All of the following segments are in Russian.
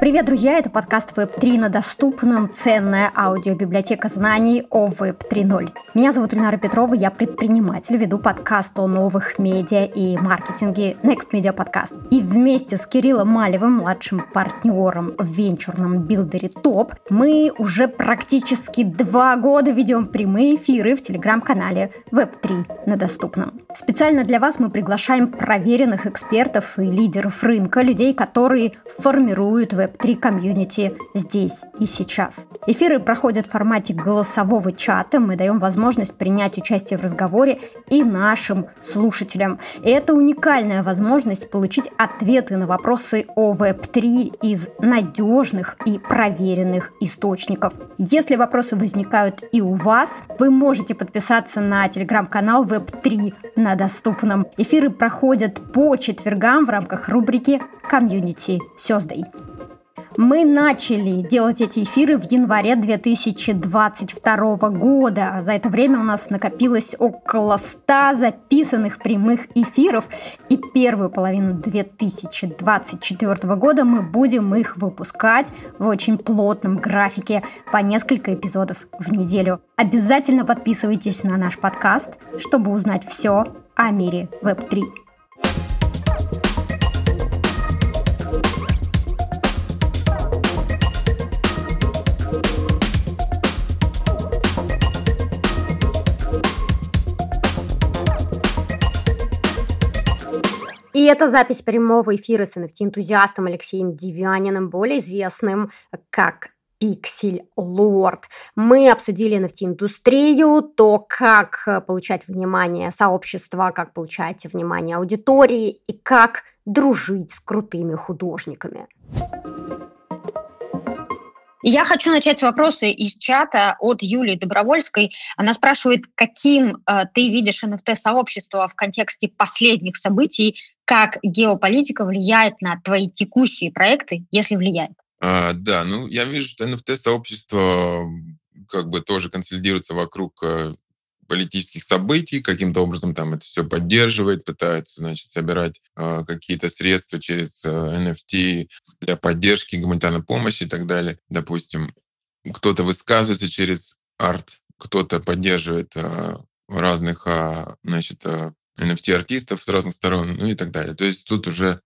Привет, друзья! Это подкаст Web3 на доступном. Ценная аудиобиблиотека знаний о Web 3.0. Меня зовут Эльнара Петрова, я предприниматель, веду подкаст о новых медиа и маркетинге Next Media Podcast. И вместе с Кириллом Малевым, младшим партнером в венчурном билдере ТОП, мы уже практически 2 года ведем прямые эфиры в телеграм-канале Web3 на доступном. Специально для вас мы приглашаем проверенных экспертов и лидеров рынка, людей, которые формируют Web 3 комьюнити здесь и сейчас. Эфиры проходят в формате голосового чата. Мы даем возможность принять участие в разговоре и нашим слушателям. И это уникальная возможность получить ответы на вопросы о Web3 из надежных и проверенных источников. Если вопросы возникают и у вас, вы можете подписаться на телеграм-канал Web3 на доступном. Эфиры проходят по четвергам в рамках рубрики «Комьюнити Сёздэй». Мы начали делать эти эфиры в январе 2022 года. За это время у нас накопилось около 100 записанных прямых эфиров, и первую половину 2024 года мы будем их выпускать в очень плотном графике по несколько эпизодов в неделю. Обязательно подписывайтесь на наш подкаст, чтобы узнать все о мире Web3. И это запись прямого эфира с NFT-энтузиастом Алексеем Девяниным, более известным как Pixelord. Мы обсудили NFT-индустрию, то, как получать внимание сообщества, как получать внимание аудитории и как дружить с крутыми художниками. Я хочу начать с вопроса из чата от Юлии Добровольской. Она спрашивает, каким ты видишь NFT-сообщество в контексте последних событий, как геополитика влияет на твои текущие проекты, если влияет? Я вижу, что NFT-сообщество как бы тоже консолидируется вокруг политических событий, каким-то образом там это все поддерживает, пытается, собирать какие-то средства через NFT для поддержки, гуманитарной помощи и так далее. Допустим, кто-то высказывается через арт, кто-то поддерживает разных, NFT-артистов с разных сторон, и так далее. То есть тут уже,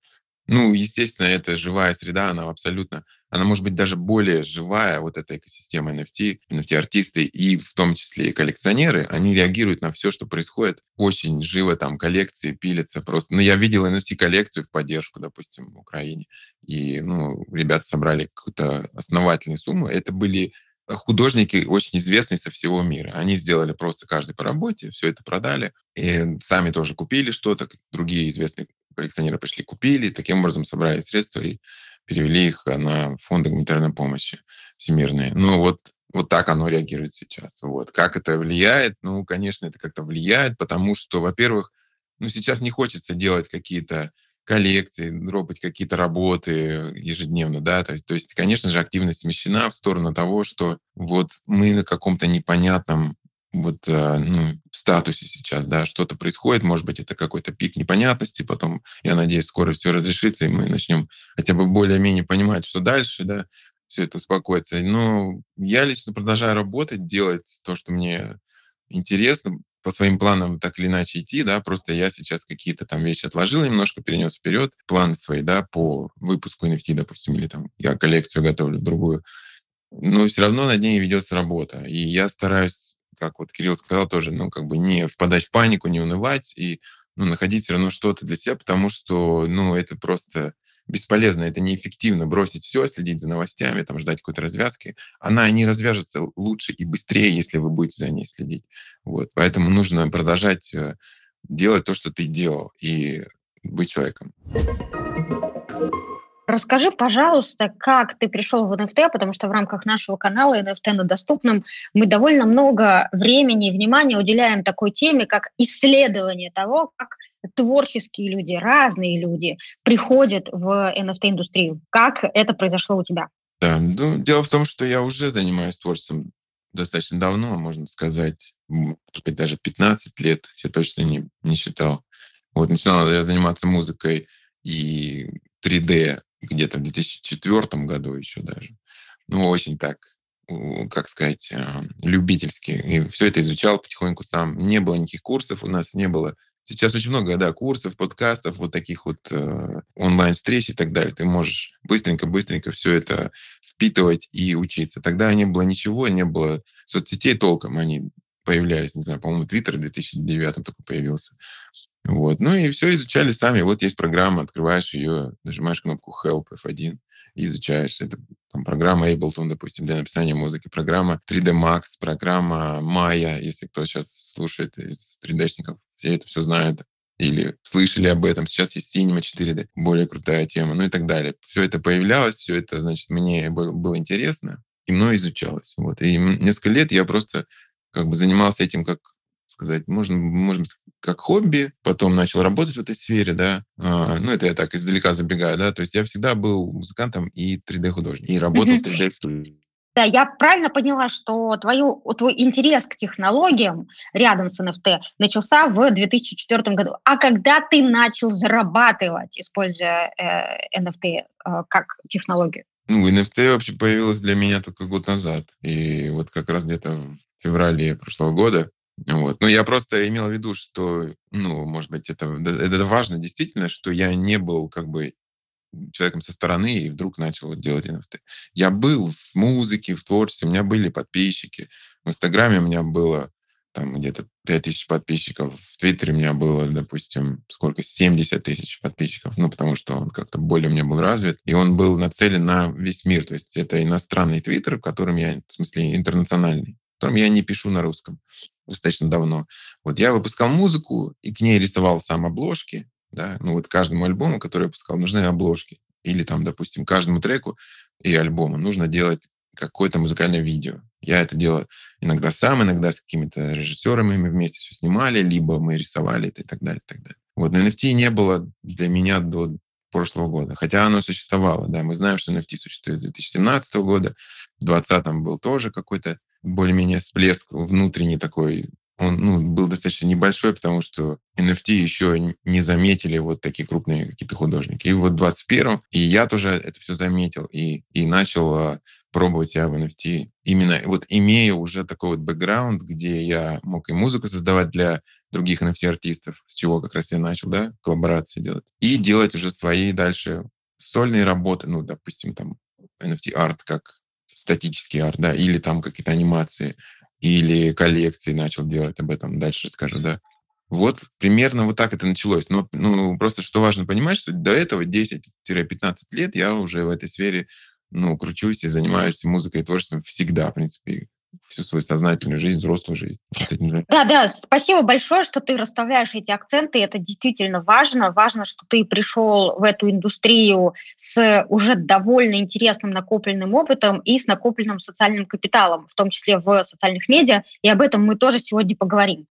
естественно, это живая среда, она абсолютно, она может быть даже более живая, вот эта экосистема NFT, NFT-артисты и в том числе и коллекционеры, они реагируют на все, что происходит. Очень живо там коллекции пилятся просто. Я видел NFT-коллекцию в поддержку, допустим, в Украине, и, ребята собрали какую-то основательную сумму. Это были художники очень известные со всего мира. Они сделали просто каждый по работе, все это продали, и сами тоже купили что-то, другие известные коллекционеры пришли, купили, таким образом собрали средства и перевели их на фонды гуманитарной помощи всемирные. Вот так оно реагирует сейчас. Вот. Как это влияет? Конечно, это как-то влияет, потому что, во-первых, сейчас не хочется делать какие-то коллекции, дропать какие-то работы ежедневно, да, то есть, конечно же, активность смещена в сторону того, что вот мы на каком-то непонятном статусе сейчас, да, что-то происходит, может быть, это какой-то пик непонятности, потом, я надеюсь, скоро все разрешится, и мы начнем хотя бы более-менее понимать, что дальше, да, все это успокоится. Но я лично продолжаю работать, делать то, что мне интересно, по своим планам так или иначе идти, да, просто я сейчас какие-то там вещи отложил немножко, перенес вперед планы свои, да, по выпуску NFT, допустим, или там я коллекцию готовлю другую, но все равно над ней ведется работа, и я стараюсь, как вот Кирилл сказал тоже, не впадать в панику, не унывать и, находить все равно что-то для себя, потому что, это просто бесполезно, это неэффективно бросить все, следить за новостями, там, ждать какой-то развязки. Она не развяжется лучше и быстрее, если вы будете за ней следить. Вот. Поэтому нужно продолжать делать то, что ты делал, и быть человеком. Расскажи, пожалуйста, как ты пришел в NFT, потому что в рамках нашего канала NFT на доступном мы довольно много времени и внимания уделяем такой теме, как исследование того, как творческие люди, разные люди приходят в NFT-индустрию. Как это произошло у тебя? Да, дело в том, что я уже занимаюсь творчеством достаточно давно, можно сказать, может быть, даже 15 лет, я точно не считал. Начинал я заниматься музыкой и 3D где-то в 2004 году еще даже. Ну, очень так, как сказать, любительски. И все это изучал потихоньку сам. Не было никаких курсов у нас, не было. Сейчас очень много, да, курсов, подкастов, вот таких вот онлайн-встреч и так далее. Ты можешь быстренько-быстренько все это впитывать и учиться. Тогда не было ничего, не было соцсетей толком. Они появлялись, не знаю, по-моему, Twitter в 2009 только появился. Вот. Ну и все изучали сами. Вот есть программа, открываешь ее, нажимаешь кнопку Help F1 и изучаешь. Это там, программа Ableton, допустим, для написания музыки, программа 3D Max, программа Maya, если кто сейчас слушает из 3D-шников. Все это все знают или слышали об этом. Сейчас есть Cinema 4D, более крутая тема, ну и так далее. Все это появлялось, все это, значит, мне было интересно, и мной изучалось. Вот. И несколько лет я просто как бы занимался этим, как сказать, можно как хобби, потом начал работать в этой сфере, да. Ну, это я так издалека забегаю, да. То есть я всегда был музыкантом и 3D-художником, и работал в 3D-студии. Да, я правильно поняла, что твой интерес к технологиям рядом с NFT начался в 2004 году. А когда ты начал зарабатывать, используя NFT как технологию? Ну, NFT вообще появилось для меня только год назад. И вот как раз где-то в феврале прошлого года. Вот. Но я просто имел в виду, что, ну, может быть, это важно действительно, что я не был как бы человеком со стороны и вдруг начал делать NFT. Я был в музыке, в творчестве, у меня были подписчики. В Инстаграме у меня было там где-то 5000 подписчиков, в Твиттере у меня было, допустим, 70 тысяч подписчиков, ну, потому что он как-то более у меня был развит, и он был нацелен на весь мир. То есть это иностранный Твиттер, в котором я, в смысле, интернациональный, в котором я не пишу на русском достаточно давно. Вот я выпускал музыку и к ней рисовал сам обложки, да, ну вот каждому альбому, который я пускал, нужны обложки. Или там, допустим, каждому треку и альбому нужно делать какое-то музыкальное видео. Я это делаю иногда сам, иногда с какими-то режиссерами мы вместе все снимали, либо мы рисовали это и так далее, и так далее. Вот на NFT не было для меня до прошлого года. Хотя оно существовало, да. Мы знаем, что NFT существует с 2017 года. В 2020 был тоже какой-то более-менее всплеск внутренний такой. Он, ну, был достаточно небольшой, потому что NFT еще не заметили вот такие крупные какие-то художники. И вот в 21-м, и я тоже это все заметил, и начал пробовать себя в NFT. Именно вот имея уже такой вот бэкграунд, где я мог и музыку создавать для других NFT-артистов, с чего как раз я начал, да, коллаборации делать. И делать уже свои дальше сольные работы, ну, допустим, там NFT-арт как статический арт, да, или там какие-то анимации, или коллекции начал делать, об этом дальше расскажу, да. Вот примерно вот так это началось. Но ну, просто что важно понимать, что до этого 10-15 лет я уже в этой сфере, ну, кручусь и занимаюсь музыкой и творчеством всегда, в принципе, всю свою сознательную жизнь, взрослую жизнь. Да, спасибо большое, что ты расставляешь эти акценты, это действительно важно. Важно, что ты пришел в эту индустрию с уже довольно интересным накопленным опытом и с накопленным социальным капиталом, в том числе в социальных медиа, и об этом мы тоже сегодня поговорим.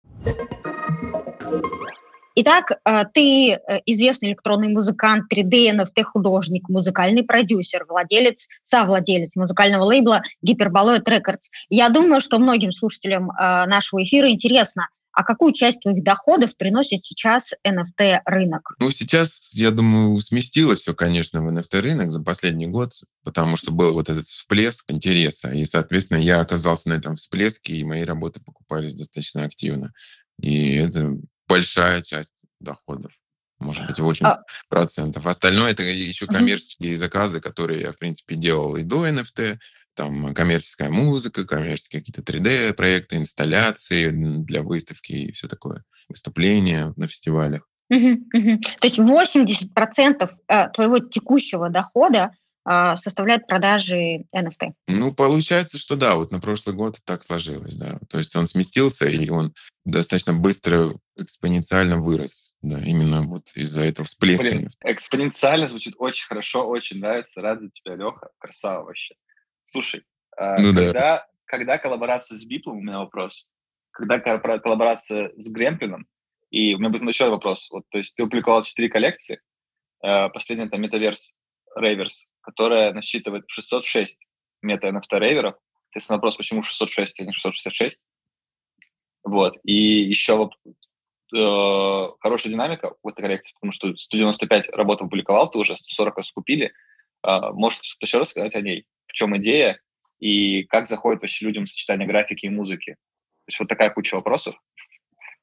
Итак, ты известный электронный музыкант, 3D, NFT-художник, музыкальный продюсер, владелец, совладелец музыкального лейбла Hyperboloid Records. Я думаю, что многим слушателям нашего эфира интересно, а какую часть твоих доходов приносит сейчас NFT-рынок? Ну, сейчас, я думаю, сместилось все, конечно, в NFT-рынок за последний год, потому что был вот этот всплеск интереса, и, соответственно, я оказался на этом всплеске, и мои работы покупались достаточно активно. И это большая часть доходов, может быть, 80%. Остальное — это еще коммерческие заказы, которые я, в принципе, делал и до NFT. Там коммерческая музыка, коммерческие какие-то 3D-проекты, инсталляции для выставки и все такое. Выступления на фестивалях. То есть 80% твоего текущего дохода составляют продажи NFT? Ну, получается, что да, вот на прошлый год так сложилось, да. То есть он сместился, и он достаточно быстро экспоненциально вырос, да, именно вот из-за этого всплеска. Блин, экспоненциально звучит очень хорошо, очень нравится, рад за тебя, Леха, красава вообще. Слушай, ну, когда коллаборация с Beeple, у меня вопрос, когда коллаборация с Gremplin, и у меня будет еще вопрос, вот, то есть ты опубликовал 4 коллекции, последняя там Метаверс, Рейверс, которая насчитывает 606 мета-NFT рейверов. Соответственно, вопрос, почему 606, а не 666? Вот. И еще хорошая динамика в этой коллекции, потому что 195 работ опубликовал, ты уже 140 раскупили. Можешь что-то еще рассказать о ней? В чем идея? И как заходит вообще людям сочетание графики и музыки? То есть вот такая куча вопросов.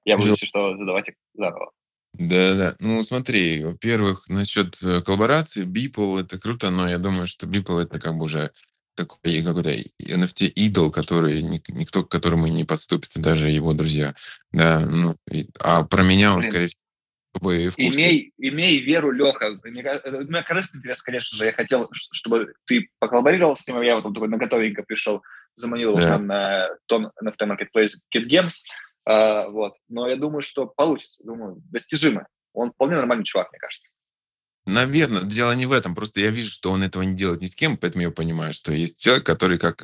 Я буду, если что, задавать их заново. Да-да-да. Ну, смотри, во-первых, насчет коллаборации, Beeple — это круто, но я думаю, что Beeple — это как бы уже какой-то NFT-идол, который никто, к которому не подступится, даже его друзья. Да, ну, а про меня он, скорее всего, в курсе. Имей веру, Леха. Мне кажется, интерес, конечно же, я хотел, чтобы ты поколлаборировал с ним, а я вот такой наготовенько пришел, заманил его там на тон NFT-маркетплейс KidGames. Вот. Но я думаю, что получится. Думаю, достижимо. Он вполне нормальный чувак, мне кажется. Наверное, дело не в этом. Просто я вижу, что он этого не делает ни с кем, поэтому я понимаю, что есть человек, который как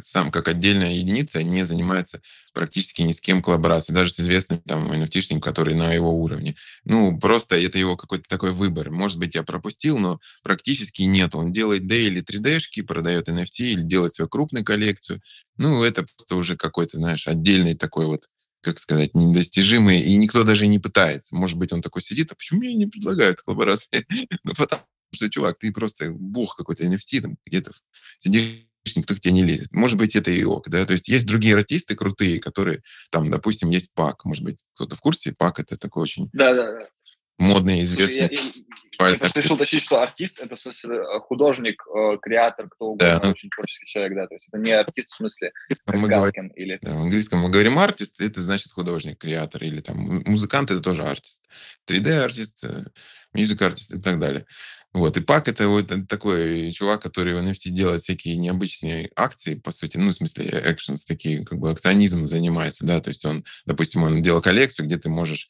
отдельная единица не занимается практически ни с кем коллаборацией, даже с известным там NFT-шником, который на его уровне. Ну, просто это его какой-то такой выбор. Может быть, я пропустил, но практически нет. Он делает D или 3D-шки, продает NFT или делает свою крупную коллекцию. Ну, это просто уже какой-то, знаешь, отдельный такой вот, как сказать, недостижимые, и никто даже не пытается. Может быть, он такой сидит, а почему мне не предлагают коллаборации? Ну, потому что, чувак, ты просто бог какой-то NFT, там где-то сидишь, никто к тебе не лезет. Может быть, это и ок, да? То есть есть другие артисты крутые, которые, там, допустим, есть Пак, может быть, кто-то в курсе, Пак — это такой очень модный, известный. Я просто решил уточнить, что артист — это художник, креатор, кто угодно, очень творческий человек, да, то есть это не артист в смысле, как Галкин или... Да, в английском мы говорим артист, это значит художник, креатор, или там музыкант — это тоже артист, 3D-артист, мьюзик-артист и так далее. Вот, и Пак — это вот такой чувак, который в NFT делает всякие необычные акции, по сути, ну, в смысле, экшенс, такие, как бы, акционизм занимается, да, то есть он, допустим, он делал коллекцию, где ты можешь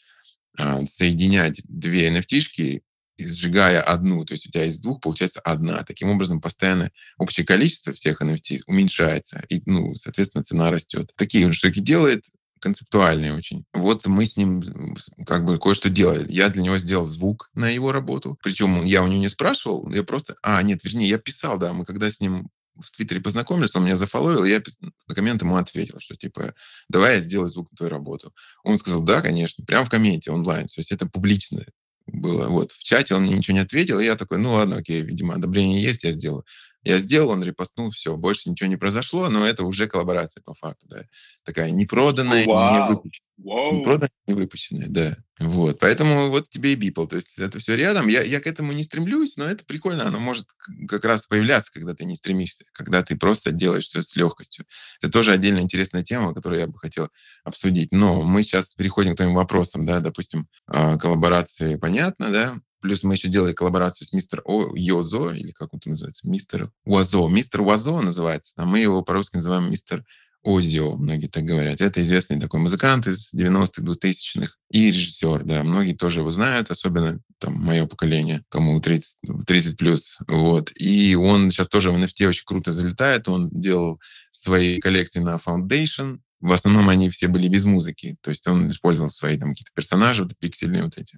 соединять две NFT-шки, сжигая одну, то есть у тебя из двух получается одна. Таким образом, постоянно общее количество всех NFT уменьшается, и, ну, соответственно, цена растет. Такие он штуки делает, концептуальные очень. Вот мы с ним как бы кое-что делаем. Я для него сделал звук на его работу, причем я у него не спрашивал, я просто... я писал, да, мы когда с ним в Твиттере познакомились, он меня зафоловил, и я на коммент ему ответил, что типа, давай я сделаю звук на твою работу. Он сказал, да, конечно, прямо в комменте онлайн, то есть это публично было. Вот. В чате он мне ничего не ответил, и я такой, ну ладно, окей, видимо, одобрение есть, я сделаю. Я сделал, он репостнул, все, больше ничего не произошло, но это уже коллаборация по факту, да. Такая непроданная, не выпущенная, да. Вот, поэтому вот тебе и Beeple, то есть это все рядом. Я к этому не стремлюсь, но это прикольно, оно может как раз появляться, когда ты не стремишься, когда ты просто делаешь все с легкостью. Это тоже отдельно интересная тема, которую я бы хотел обсудить. Но мы сейчас переходим к твоим вопросам, да, допустим, коллаборации, понятно, да. Плюс мы еще делали коллаборацию с мистером Уазо, или как он там называется? Мистер Уазо. Мистер Уазо называется, а мы его по-русски называем мистер Озио, многие так говорят. Это известный такой музыкант из 90-х, 2000-х и режиссер, да. Многие тоже его знают, особенно там мое поколение, кому 30+. Вот. И он сейчас тоже в NFT очень круто залетает. Он делал свои коллекции на Foundation. В основном они все были без музыки. То есть он использовал свои там какие-то персонажи, вот, пиксельные вот эти.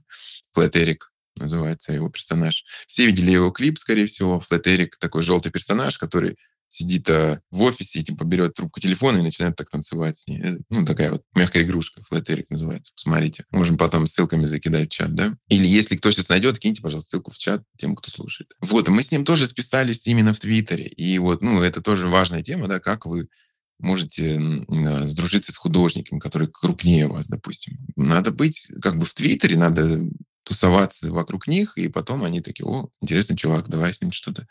Флэт-Эрик называется его персонаж. Все видели его клип, скорее всего. Флэт-Эрик — такой желтый персонаж, который сидит в офисе и типа берет трубку телефона и начинает так танцевать с ней. Ну, такая вот мягкая игрушка. Флэт-Эрик называется. Посмотрите. Можем потом ссылками закидать в чат, да? Или если кто сейчас найдет, киньте, пожалуйста, ссылку в чат тем, кто слушает. Вот, мы с ним тоже списались именно в Твиттере. И вот, ну, это тоже важная тема, да, как вы можете сдружиться с художником, который крупнее вас, допустим. Надо быть как бы в Твиттере, надо тусоваться вокруг них, и потом они такие, о, интересный чувак, давай с ним что-то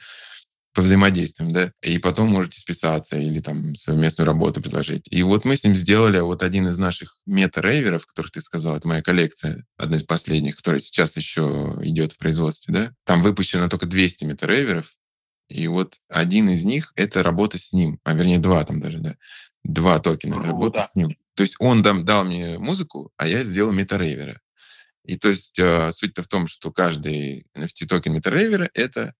повзаимодействуем, да, и потом можете списаться или там совместную работу предложить. И вот мы с ним сделали вот один из наших мета-рейверов, которых ты сказал, это моя коллекция, одна из последних, которая сейчас еще идет в производстве, да. Там выпущено только 200 мета-рейверов, и вот один из них — это работа с ним, а вернее два там даже, да, два токена, работа с ним. То есть он дал мне музыку, а я сделал мета-рейвера. И то есть суть-то в том, что каждый NFT-токен мета-рейвера — это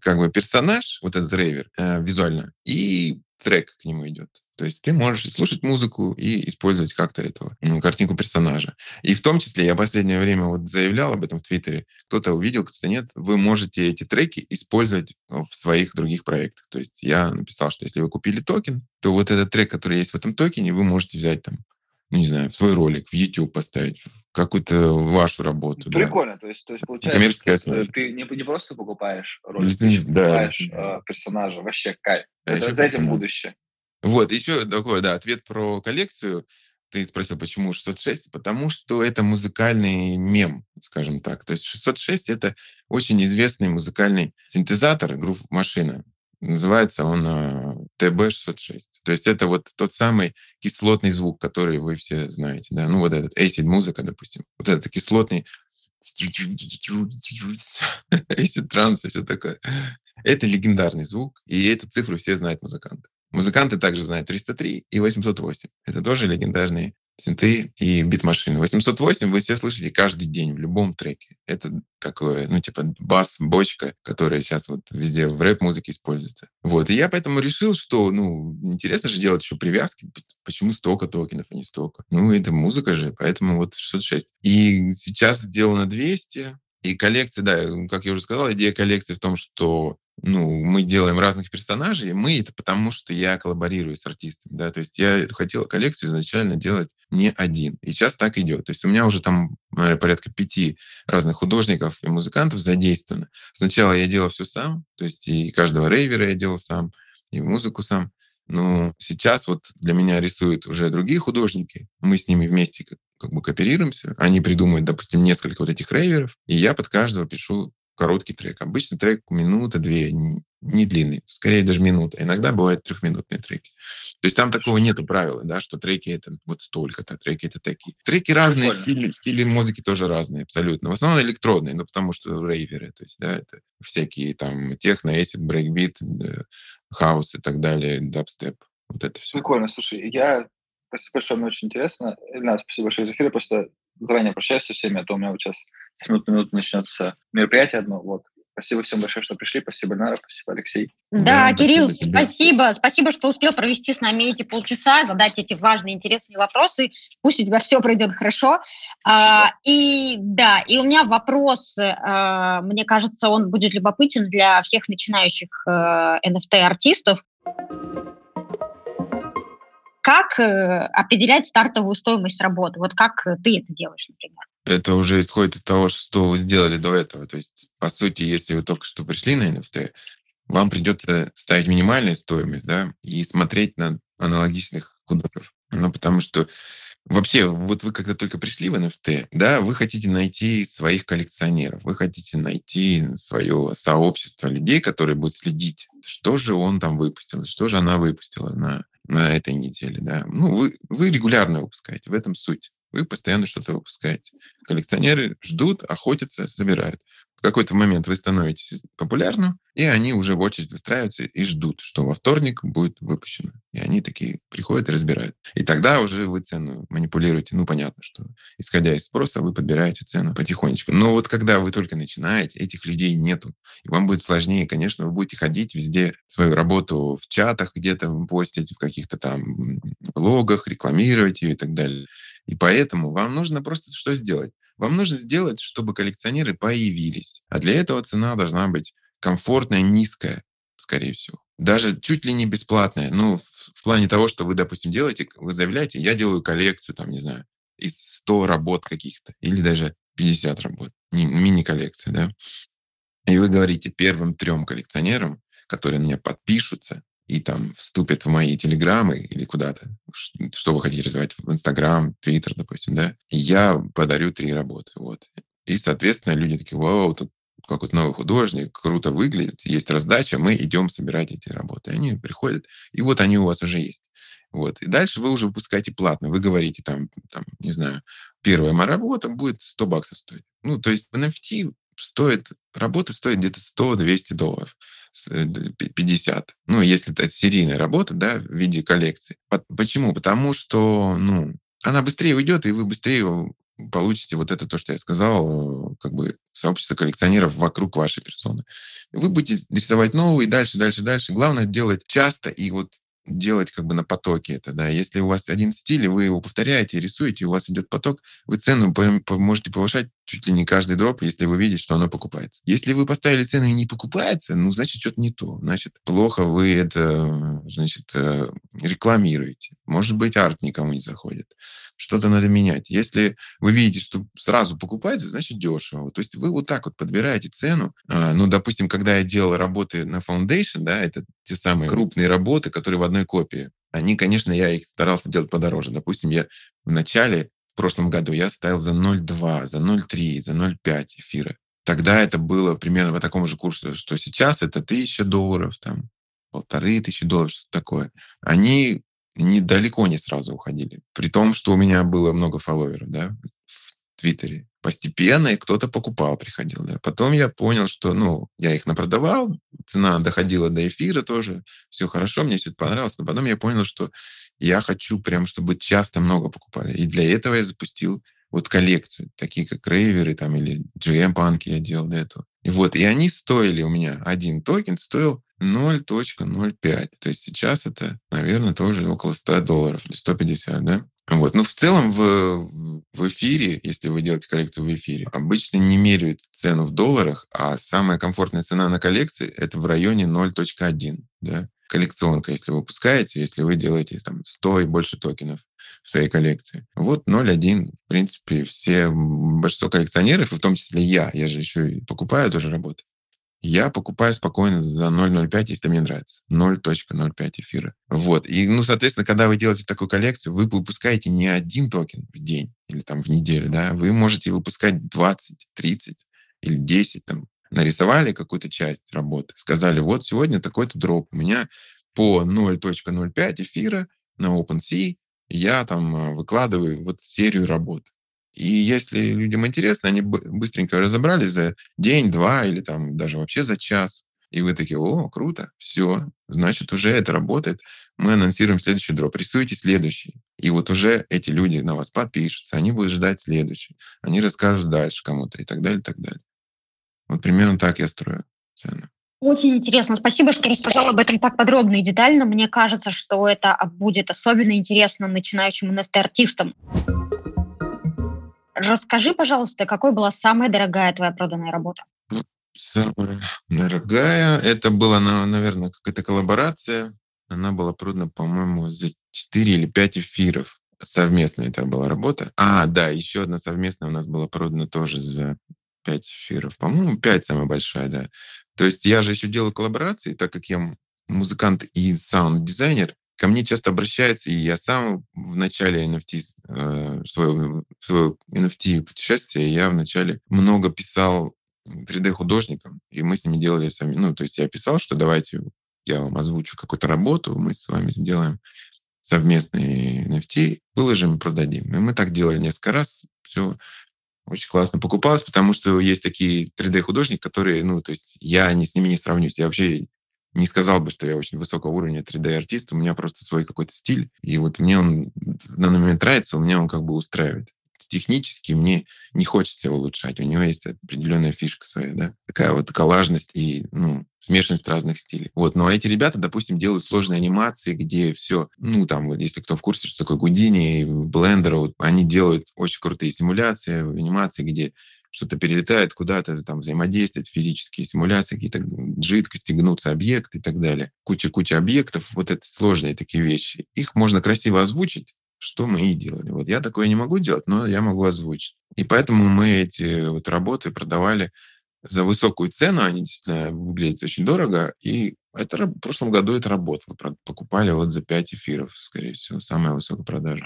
как бы персонаж, вот этот рейвер, визуально, и трек к нему идет. То есть ты можешь слушать музыку и использовать как-то этого, картинку персонажа. И в том числе, я в последнее время вот заявлял об этом в Твиттере, кто-то увидел, кто-то нет, вы можете эти треки использовать в своих других проектах. То есть я написал, что если вы купили токен, то вот этот трек, который есть в этом токене, вы можете взять там не знаю, свой ролик в YouTube поставить, какую-то вашу работу. Прикольно. Да. То есть получается, ты не просто покупаешь ролик, ты покупаешь персонажа. Вообще кайф. Да, это за этим будущее. Вот, еще такой, да, ответ про коллекцию. Ты спросил, почему 606? Потому что это музыкальный мем, скажем так. То есть 606 — это очень известный музыкальный синтезатор, грув-машина. Называется он TB-606. То есть это вот тот самый кислотный звук, который вы все знаете. Да? Ну вот этот acid-музыка, допустим. Вот этот кислотный... acid-транс и все такое. Это легендарный звук, и эту цифру все знают музыканты. Музыканты также знают 303 и 808. Это тоже легендарные синты и бит-машины. 808 вы все слышите каждый день в любом треке. Это такое, ну, типа бас-бочка, которая сейчас вот везде в рэп-музыке используется. Вот. И я поэтому решил, что, ну, интересно же делать еще привязки. Почему столько токенов, а не столько? Ну, это музыка же, поэтому вот 606. И сейчас сделано 200. И коллекция, да, как я уже сказал, идея коллекции в том, что мы делаем разных персонажей, это потому, что я коллаборирую с артистами, да, то есть я хотел коллекцию изначально делать не один, и сейчас так идет, то есть у меня уже там, наверное, порядка 5 разных художников и музыкантов задействовано. Сначала я делал все сам, то есть и каждого рейвера я делал сам, и музыку сам, но сейчас вот для меня рисуют уже другие художники, мы с ними вместе как бы кооперируемся, они придумывают, допустим, несколько вот этих рейверов, и я под каждого пишу короткий трек. Обычно трек минута-две, не длинный, скорее даже минута. Иногда бывают 3-минутные треки. То есть там такого нету правила, да, что треки это вот столько-то, треки это такие. Треки разные, стили музыки тоже разные абсолютно. В основном электронные, потому что рейверы, то есть, да, это всякие там техно, эсид, брейкбит, хаус и так далее, дабстеп. Вот это все. Прикольно, слушай, спасибо большое, мне очень интересно. Эльнара, спасибо большое за эфир. Просто заранее прощаюсь со всеми, а то у меня вот сейчас с минуты на минуту начнется мероприятие одно. Вот. Спасибо всем большое, что пришли. Спасибо, Эльнара, спасибо, Алексей. Да, Кирилл, спасибо. Спасибо, что успел провести с нами эти полчаса, задать эти важные, интересные вопросы. Пусть у тебя все пройдет хорошо. И у меня вопрос, мне кажется, он будет любопытен для всех начинающих NFT-артистов. Как определять стартовую стоимость работы? Вот как ты это делаешь, например? Это уже исходит из того, что вы сделали до этого. То есть, по сути, если вы только что пришли на NFT, вам придется ставить минимальную стоимость, да, и смотреть на аналогичных художников. Потому что вообще, вот вы когда только пришли в NFT, да, вы хотите найти своих коллекционеров, вы хотите найти свое сообщество людей, которые будут следить, что же он там выпустил, что же она выпустила на этой неделе, да. Вы регулярно выпускаете, в этом суть. Вы постоянно что-то выпускаете. Коллекционеры ждут, охотятся, собирают. В какой-то момент вы становитесь популярным, и они уже в очередь выстраиваются и ждут, что во вторник будет выпущено. И они такие приходят и разбирают. И тогда уже вы цену манипулируете. Понятно, что исходя из спроса, вы подбираете цену потихонечку. Но вот когда вы только начинаете, этих людей нету. И вам будет сложнее, конечно, вы будете ходить везде, свою работу в чатах где-то постить, в каких-то там блогах, рекламировать ее и так далее. И поэтому вам нужно просто что сделать? Вам нужно сделать, чтобы коллекционеры появились. А для этого цена должна быть комфортная, низкая, скорее всего. Даже чуть ли не бесплатная. В плане того, что вы, допустим, делаете, вы заявляете, я делаю коллекцию, там, не знаю, из 100 работ каких-то, или даже 50 работ, мини-коллекция, да. И вы говорите первым 3 коллекционерам, которые на меня подпишутся, и там вступят в мои телеграммы или куда-то, что вы хотите развивать в Инстаграм, Твиттер, допустим, да, я подарю 3 работы, вот. И, соответственно, люди такие, вау, тут какой-то новый художник, круто выглядит, есть раздача, мы идем собирать эти работы. Они приходят, и вот они у вас уже есть. Вот. И дальше вы уже выпускаете платно. Вы говорите, там не знаю, первая моя работа будет $100 стоить. То есть в NFT работа стоит где-то $100-200, 50. Если это серийная работа, да, в виде коллекции. Почему? Потому что, она быстрее уйдет, и вы быстрее получите вот это то, что я сказал, как бы сообщество коллекционеров вокруг вашей персоны. Вы будете рисовать новые, дальше. Главное делать часто и делать как бы на потоке это, да. Если у вас один стиль, и вы его повторяете, рисуете, и у вас идет поток, вы цену можете повышать чуть ли не каждый дроп, если вы видите, что оно покупается. Если вы поставили цену и не покупается, ну, значит, что-то не то. Значит, плохо вы это, значит, рекламируете. Может быть, арт никому не заходит. Что-то надо менять. Если вы видите, что сразу покупается, значит, дешево. То есть вы вот так вот подбираете цену. Ну, допустим, когда я делал работы на Foundation, да, это те самые крупные работы, которые в одной копии. Они, конечно, я их старался делать подороже. Допустим, я в прошлом году я ставил за 0,2, за 0,3, за 0,5 эфира. Тогда это было примерно по такому же курсу, что сейчас это $1000, там, $1500, что-то такое. Они недалеко не сразу уходили. При том, что у меня было много фолловеров, да, в Твиттере. Постепенно их кто-то покупал, приходил. Да. Потом я понял, что, ну, я их напродавал, цена доходила до эфира тоже, все хорошо, мне все это понравилось. Но потом я понял, что я хочу прям, чтобы часто много покупали. И для этого я запустил вот коллекцию, такие как рейверы там, или GM-панки я делал до этого. И вот, и они стоили у меня, один токен стоил 0.05. То есть сейчас это, наверное, тоже около $100 или 150, да? Вот. Ну, в целом в эфире, если вы делаете коллекцию в эфире, обычно не меряют цену в долларах, а самая комфортная цена на коллекции — это в районе 0.1, да? Коллекционка, если вы выпускаете, если вы делаете там 100 и больше токенов в своей коллекции. Вот 0.1. В принципе, все, большинство коллекционеров, и в том числе я же еще и покупаю тоже работу, я покупаю спокойно за 0.05, если мне нравится. 0.05 эфира. Вот. И, ну, соответственно, когда вы делаете такую коллекцию, вы выпускаете не один токен в день или там в неделю, да, вы можете выпускать 20, 30 или 10 там. Нарисовали какую-то часть работы, сказали, вот сегодня такой-то дроп. У меня по 0.05 эфира на OpenSea я там выкладываю вот серию работ. И если людям интересно, они быстренько разобрались за день, два или там даже вообще за час. И вы такие, о, круто, все, значит, уже это работает. Мы анонсируем следующий дроп, рисуйте следующий. И вот уже эти люди на вас подпишутся, они будут ждать следующий. Они расскажут дальше кому-то и так далее, и так далее. Вот примерно так я строю цены. Очень интересно. Спасибо, что рассказал об этом так подробно и детально. Мне кажется, что это будет особенно интересно начинающим NFT-артистам. Расскажи, пожалуйста, какой была самая дорогая твоя проданная работа? Самая дорогая. Это была, наверное, какая-то коллаборация. Она была продана, по-моему, за 4 или 5 эфиров. Совместная это была работа. А, да, еще одна совместная у нас была продана тоже за 5 эфиров. По-моему, 5 самая большая, да. То есть я же еще делаю коллаборации, так как я музыкант и саунд-дизайнер, ко мне часто обращаются, и я сам в начале NFT, своего NFT-путешествия, я вначале много писал 3D-художникам, и мы с ними делали сами. Ну, то есть я писал, что давайте я вам озвучу какую-то работу, мы с вами сделаем совместный NFT, выложим и продадим. И мы так делали несколько раз, все очень классно покупалось, потому что есть такие 3D-художники, которые, ну, то есть я с ними не сравнюсь. Я вообще не сказал бы, что я очень высокого уровня 3D-артист. У меня просто свой какой-то стиль. И вот мне он в данный момент нравится, у меня он как бы устраивает. Технически мне не хочется его улучшать. У него есть определенная фишка своя, да? Такая вот коллажность и, ну, смешанность разных стилей. Вот. Ну, а эти ребята, допустим, делают сложные анимации, где все, ну, там, вот, если кто в курсе, что такое Houdini, Blender, вот, они делают очень крутые симуляции, анимации, где что-то перелетает куда-то, там, взаимодействует, физические симуляции, какие-то жидкости, гнутся объекты и так далее. Куча-куча объектов, вот это сложные такие вещи. Их можно красиво озвучить, что мы и делали. Вот я такое не могу делать, но я могу озвучить. И поэтому мы эти вот работы продавали за высокую цену. Они действительно выглядят очень дорого. И это, в прошлом году это работало. Покупали вот за 5 эфиров, скорее всего, самая высокая продажа.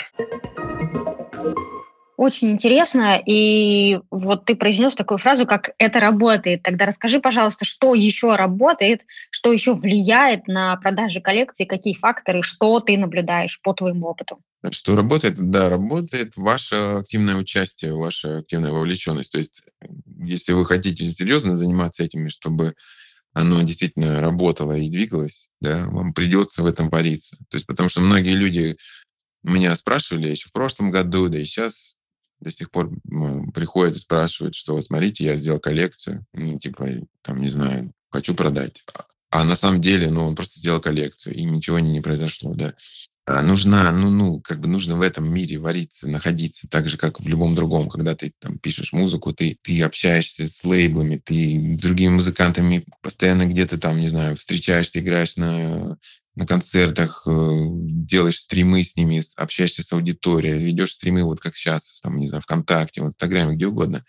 Очень интересно. И вот ты произнес такую фразу, как «это работает». Тогда расскажи, пожалуйста, что еще работает, что еще влияет на продажи коллекции, какие факторы, что ты наблюдаешь по твоему опыту? Что работает? Да, работает ваше активное участие, ваша активная вовлеченность. То есть, если вы хотите серьезно заниматься этим, чтобы оно действительно работало и двигалось, да, вам придется в этом париться. То есть, потому что многие люди меня спрашивали еще в прошлом году, да и сейчас до сих пор приходят и спрашивают, что вот смотрите, я сделал коллекцию, и, типа, там, не знаю, хочу продать. А на самом деле, ну, он просто сделал коллекцию, и ничего не произошло, да. нужна, нужно в этом мире вариться, находиться так же, как в любом другом. Когда ты там пишешь музыку, ты общаешься с лейблами, ты с другими музыкантами постоянно где-то там, не знаю, встречаешься, играешь на концертах, делаешь стримы с ними, общаешься с аудиторией, ведешь стримы вот как сейчас, там, не знаю, ВКонтакте, в Инстаграме, где угодно.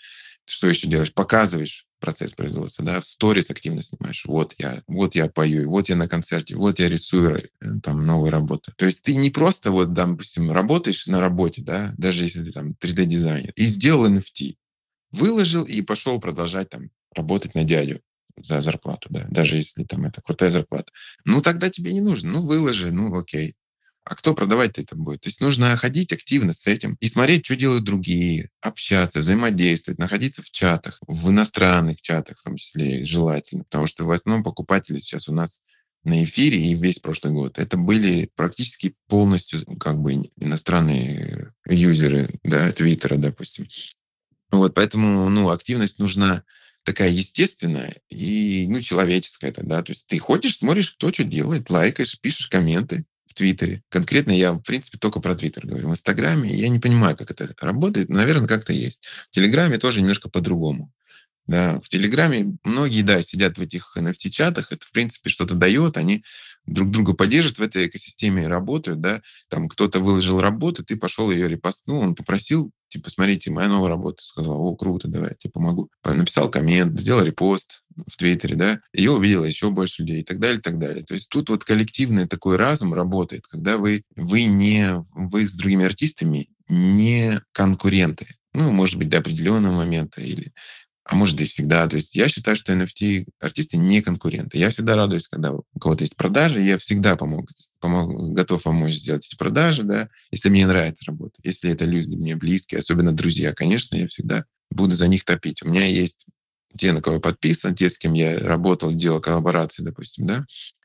Ты что еще делаешь? Показываешь процесс производства, да, в сторис активно снимаешь. Вот я пою, вот я на концерте, вот я рисую там новые работы. То есть ты не просто вот, допустим, работаешь на работе, да, даже если ты там 3D-дизайнер, и сделал NFT, выложил и пошел продолжать там работать на дядю за зарплату, да, даже если там это крутая зарплата. Ну, тогда тебе не нужно. Ну, выложи, ну, окей. А кто продавать-то это будет? То есть нужно ходить активно с этим и смотреть, что делают другие, общаться, взаимодействовать, находиться в чатах, в иностранных чатах в том числе желательно, потому что в основном покупатели сейчас у нас на эфире и весь прошлый год. Это были практически полностью как бы иностранные юзеры, да, Твиттера, допустим. Вот, поэтому, активность нужна такая естественная и, человеческая тогда. То есть ты ходишь, смотришь, кто что делает, лайкаешь, пишешь комменты в Твиттере. Конкретно я, в принципе, только про Твиттер говорю. В Инстаграме я не понимаю, как это работает. Наверное, как-то есть. В Телеграме тоже немножко по-другому. Да, в Телеграме многие, сидят в этих NFT-чатах. Это, в принципе, что-то дает. Они друг друга поддерживают в этой экосистеме, работают, да. Там кто-то выложил работу, ты пошел ее репостнул, он попросил, смотрите, моя новая работа. Сказал, круто, давай, я тебе помогу. Написал коммент, сделал репост в Твиттере, да, ее увидело еще больше людей и так далее, и так далее. То есть тут вот коллективный такой разум работает, когда вы с другими артистами не конкуренты. Может быть, до определенного момента или... А может, и всегда. То есть я считаю, что NFT-артисты не конкуренты. Я всегда радуюсь, когда у кого-то есть продажи, я всегда готов помочь сделать эти продажи, да, если мне нравится работа, если это люди мне близкие, особенно друзья, конечно, я всегда буду за них топить. У меня есть те, на кого я подписан, те, с кем я работал, делал коллаборации, допустим, да.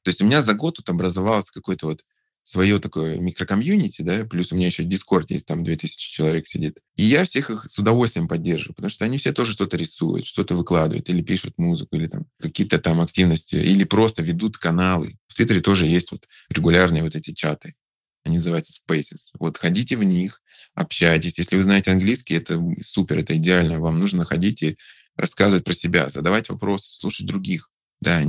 То есть у меня за год тут образовалось какое-то вот свое такое микрокомьюнити, да, плюс у меня еще Дискорд есть, там 2000 человек сидит. И я всех их с удовольствием поддерживаю, потому что они все тоже что-то рисуют, что-то выкладывают, или пишут музыку, или там какие-то там активности, или просто ведут каналы. В Твиттере тоже есть вот регулярные вот эти чаты. Они называются Spaces. Вот ходите в них, общайтесь. Если вы знаете английский, это супер, это идеально. Вам нужно ходить и рассказывать про себя, задавать вопросы, слушать других. Да,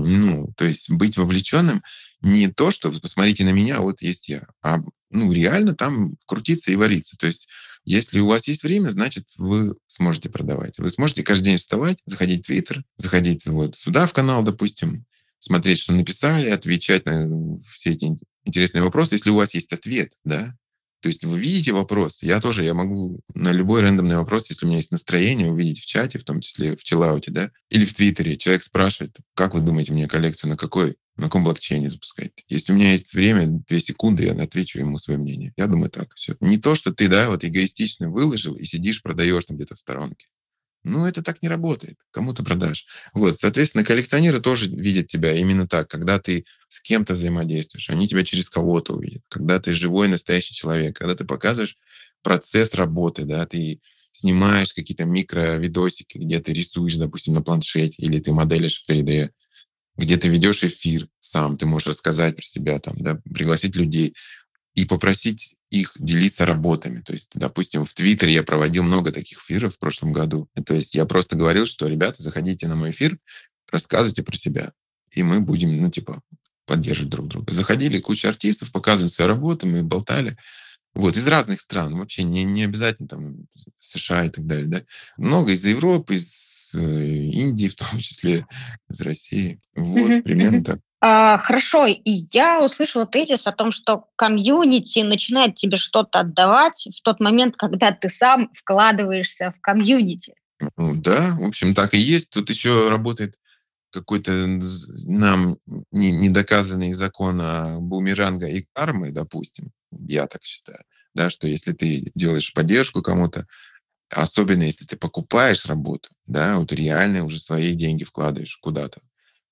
то есть быть вовлеченным не то, что посмотрите на меня, вот есть я, а реально там крутиться и вариться. То есть если у вас есть время, значит, вы сможете продавать. Вы сможете каждый день вставать, заходить в Твиттер, заходить вот сюда в канал, допустим, смотреть, что написали, отвечать на все эти интересные вопросы, если у вас есть ответ, да. То есть вы видите вопрос. Я могу на любой рандомный вопрос, если у меня есть настроение, увидеть в чате, в том числе в чиллауте, да, или в Твиттере. Человек спрашивает, как вы думаете, мне коллекцию на каком блокчейне запускать? Если у меня есть время, 2 секунды, я отвечу ему свое мнение. Я думаю так, все. Не то, что ты, эгоистично выложил и сидишь, продаешь там где-то в сторонке. Это так не работает. Кому ты продашь? Вот, соответственно, коллекционеры тоже видят тебя именно так, когда ты с кем-то взаимодействуешь, они тебя через кого-то увидят, когда ты живой, настоящий человек, когда ты показываешь процесс работы, да, ты снимаешь какие-то микровидосики, где ты рисуешь, допустим, на планшете, или ты моделишь в 3D, где ты ведешь эфир сам, ты можешь рассказать про себя, там, да, пригласить людей и попросить их делиться работами. То есть, допустим, в Твиттере я проводил много таких эфиров в прошлом году. То есть я просто говорил, что, ребята, заходите на мой эфир, рассказывайте про себя, и мы будем, поддерживать друг друга. Заходили куча артистов, показывали свою работу, мы болтали. Вот, из разных стран, вообще не обязательно там США и так далее, да. Много из Европы, из Индии, в том числе, из России. Вот, примерно так. Хорошо, и я услышала тезис о том, что комьюнити начинает тебе что-то отдавать в тот момент, когда ты сам вкладываешься в комьюнити. Да, в общем, так и есть. Тут еще работает какой-то нам недоказанный закон бумеранга и кармы, допустим, я так считаю, да, что если ты делаешь поддержку кому-то, особенно если ты покупаешь работу, да, вот реально уже свои деньги вкладываешь куда-то,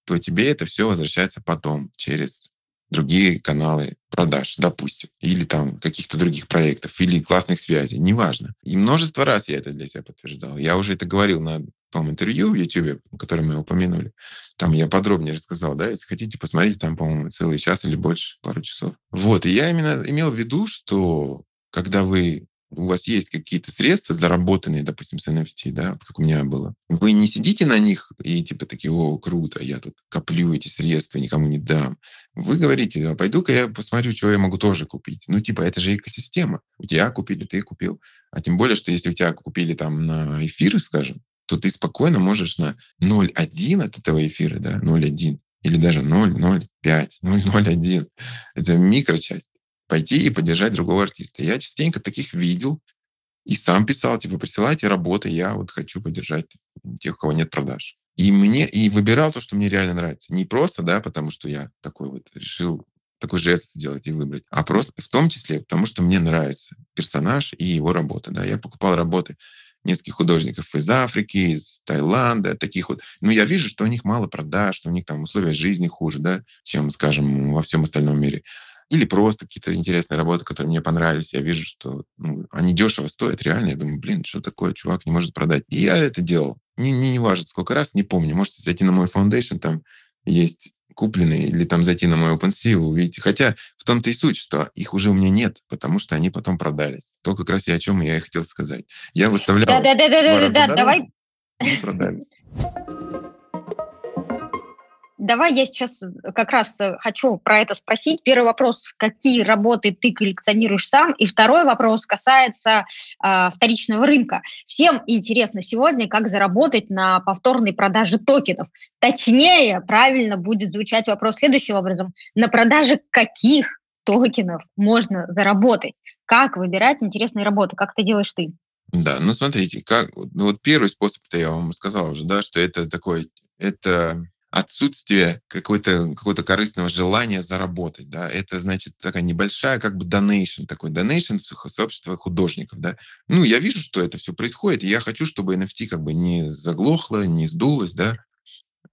то тебе это все возвращается потом через другие каналы продаж, допустим, или там каких-то других проектов, или классных связей, неважно. И множество раз я это для себя подтверждал. Я уже это говорил на том интервью в YouTube, которое мы упомянули, там я подробнее рассказал, да, если хотите, посмотрите, там, по-моему, целый час или больше, пару часов. Вот, и я именно имел в виду, что когда у вас есть какие-то средства, заработанные, допустим, с NFT, да, вот как у меня было. Вы не сидите на них и типа такие, о, круто, я тут коплю эти средства, никому не дам. Вы говорите, а пойду-ка я посмотрю, что я могу тоже купить. Ну, типа, это же экосистема. У тебя купили, ты купил. А тем более, что если у тебя купили там на эфиры, скажем, то ты спокойно можешь на 0,1 от этого эфира, да, 0,1, или даже 0,05, 0,01. Это микрочасть. Пойти и поддержать другого артиста. Я частенько таких видел и сам писал, типа, присылайте работы, я вот хочу поддержать тех, у кого нет продаж. И выбирал то, что мне реально нравится. Не просто, да, потому что я такой вот решил такой жест сделать и выбрать, а просто в том числе потому, что мне нравится персонаж и его работа, да. Я покупал работы нескольких художников из Африки, из Таиланда, таких вот. Но я вижу, что у них мало продаж, что у них там условия жизни хуже, да, чем, скажем, во всем остальном мире. Или просто какие-то интересные работы, которые мне понравились. Я вижу, что они дешево стоят, реально. Я думаю, блин, что такое, чувак не может продать. И я это делал. Не важно, сколько раз, не помню. Можете зайти на мой Foundation, там есть купленные, или там зайти на мой OpenSea, вы увидите. Хотя в том-то и суть, что их уже у меня нет, потому что они потом продались. То как раз я о чем я и хотел сказать. Я выставлял... Да, давай... Они продались. Давай я сейчас как раз хочу про это спросить. Первый вопрос, какие работы ты коллекционируешь сам? И второй вопрос касается вторичного рынка. Всем интересно сегодня, как заработать на повторной продаже токенов. Точнее, правильно будет звучать вопрос следующим образом. На продаже каких токенов можно заработать? Как выбирать интересные работы? Как это делаешь ты? Да, ну смотрите, вот первый способ-то я вам сказал уже, да, что это такой... Отсутствие какого-то корыстного желания заработать, да, это, значит, такая небольшая как бы донейшн в сообществе художников, да. Ну, я вижу, что это все происходит, и я хочу, чтобы NFT как бы не заглохло, не сдулось, да,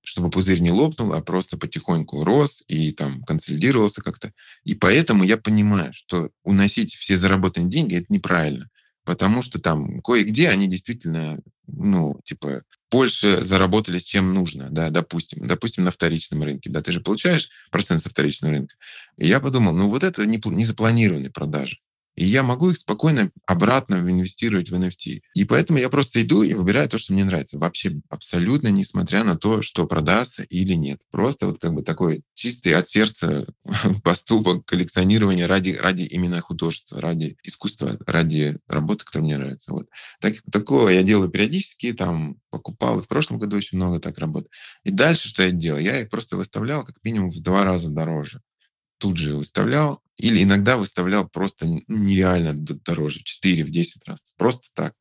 чтобы пузырь не лопнул, а просто потихоньку рос и там консолидировался как-то. И поэтому я понимаю, что уносить все заработанные деньги — это неправильно, потому что там кое-где они действительно, ну, типа... больше заработали, чем нужно, да, допустим, на вторичном рынке, да, ты же получаешь процент со вторичного рынка. И я подумал, вот это незапланированные продажи, и я могу их спокойно обратно инвестировать в NFT. И поэтому я просто иду и выбираю то, что мне нравится. Вообще абсолютно несмотря на то, что продастся или нет. Просто вот как бы такой чистый от сердца поступок коллекционирования ради именно художества, ради искусства, ради работы, которая мне нравится. Вот. Такого я делаю периодически, там покупал, и в прошлом году очень много так работ. И дальше что я делал? Я их просто выставлял как минимум в 2 раза дороже. Тут же выставлял, или иногда выставлял просто нереально дороже, в 4, в 10 раз. Просто так.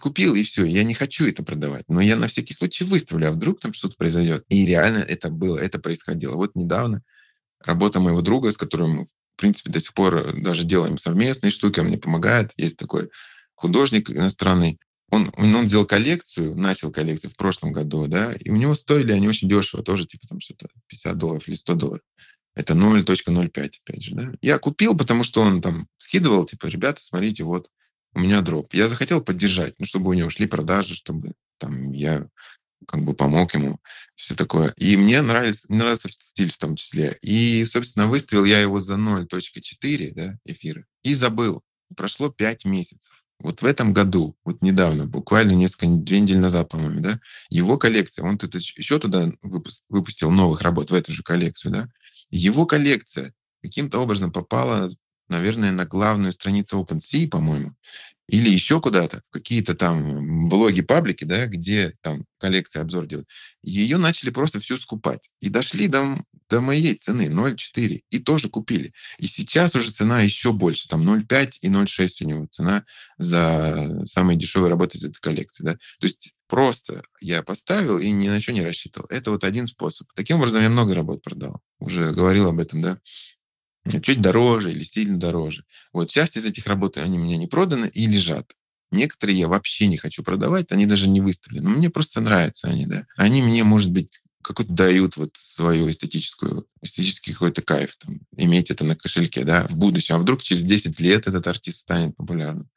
Купил, и все. Я не хочу это продавать. Но я на всякий случай выставлю, а вдруг там что-то произойдет. И реально это происходило. Вот недавно работа моего друга, с которым мы, в принципе, до сих пор даже делаем совместные штуки, он мне помогает. Есть такой художник иностранный. Он сделал коллекцию, начал коллекцию в прошлом году, да, и у него стоили они очень дешево, тоже типа там что-то $50 или $100. Это 0.05, опять же, да. Я купил, потому что он там скидывал, типа, ребята, смотрите, вот у меня дроп. Я захотел поддержать, чтобы у него шли продажи, чтобы там я как бы помог ему, все такое. И мне нравился стиль в том числе. И, собственно, выставил я его за 0.4, да, эфира. И забыл. Прошло 5 месяцев. Вот в этом году, вот недавно, буквально 2 недели назад, по-моему, да, его коллекция, он тут еще туда выпустил новых работ в эту же коллекцию, да. Его коллекция каким-то образом попала, наверное, на главную страницу OpenSea, по-моему, или еще куда-то, в какие-то там блоги, паблики, да, где там коллекция, обзор делают. Ее начали просто всю скупать. И дошли до моей цены 0.4, и тоже купили. И сейчас уже цена еще больше, там 0.5 и 0.6 у него цена за самые дешевые работы из этой коллекции, да. То есть просто я поставил и ни на что не рассчитывал. Это вот один способ. Таким образом я много работ продал. Уже говорил об этом, да. Чуть дороже или сильно дороже. Вот часть из этих работ, они у меня не проданы и лежат. Некоторые я вообще не хочу продавать, они даже не выставлены. Но мне просто нравятся они, да. Они мне, может быть, какой-то дают вот свою эстетический какой-то кайф, там, иметь это на кошельке, да, в будущем. А вдруг через 10 лет этот артист станет популярным?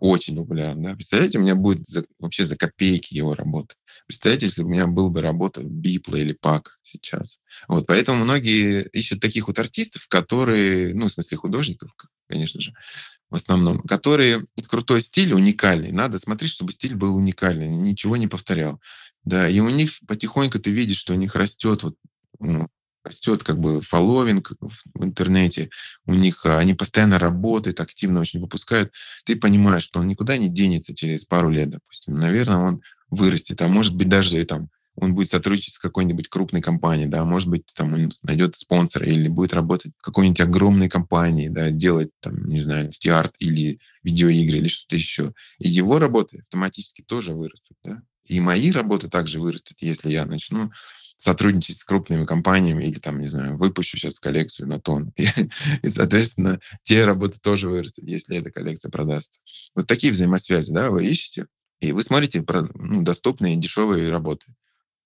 Очень популярно. Да? Представляете, у меня будет вообще за копейки его работа. Представляете, если бы у меня была бы работа Beeple или Пак сейчас. Вот, поэтому многие ищут таких вот артистов, которые, ну, в смысле художников, конечно же, в основном, которые крутой стиль, уникальный. Надо смотреть, чтобы стиль был уникальный, ничего не повторял. Да, и у них потихоньку ты видишь, что у них растет вот, растет как бы фолловинг в интернете, у них они постоянно работают, активно очень выпускают. Ты понимаешь, что он никуда не денется через пару лет, допустим. Наверное, он вырастет, а может быть даже там, он будет сотрудничать с какой-нибудь крупной компанией, да, может быть там он найдет спонсора или будет работать в какой-нибудь огромной компании, да, делать там, не знаю, NFT-арт или видеоигры или что-то еще. И его работы автоматически тоже вырастут, да. И мои работы также вырастут, если я начну сотрудничать с крупными компаниями или, там, не знаю, выпущу сейчас коллекцию на тон. И, соответственно, те работы тоже вырастут, если эта коллекция продастся. Вот такие взаимосвязи, да, вы ищете, и вы смотрите доступные дешевые работы.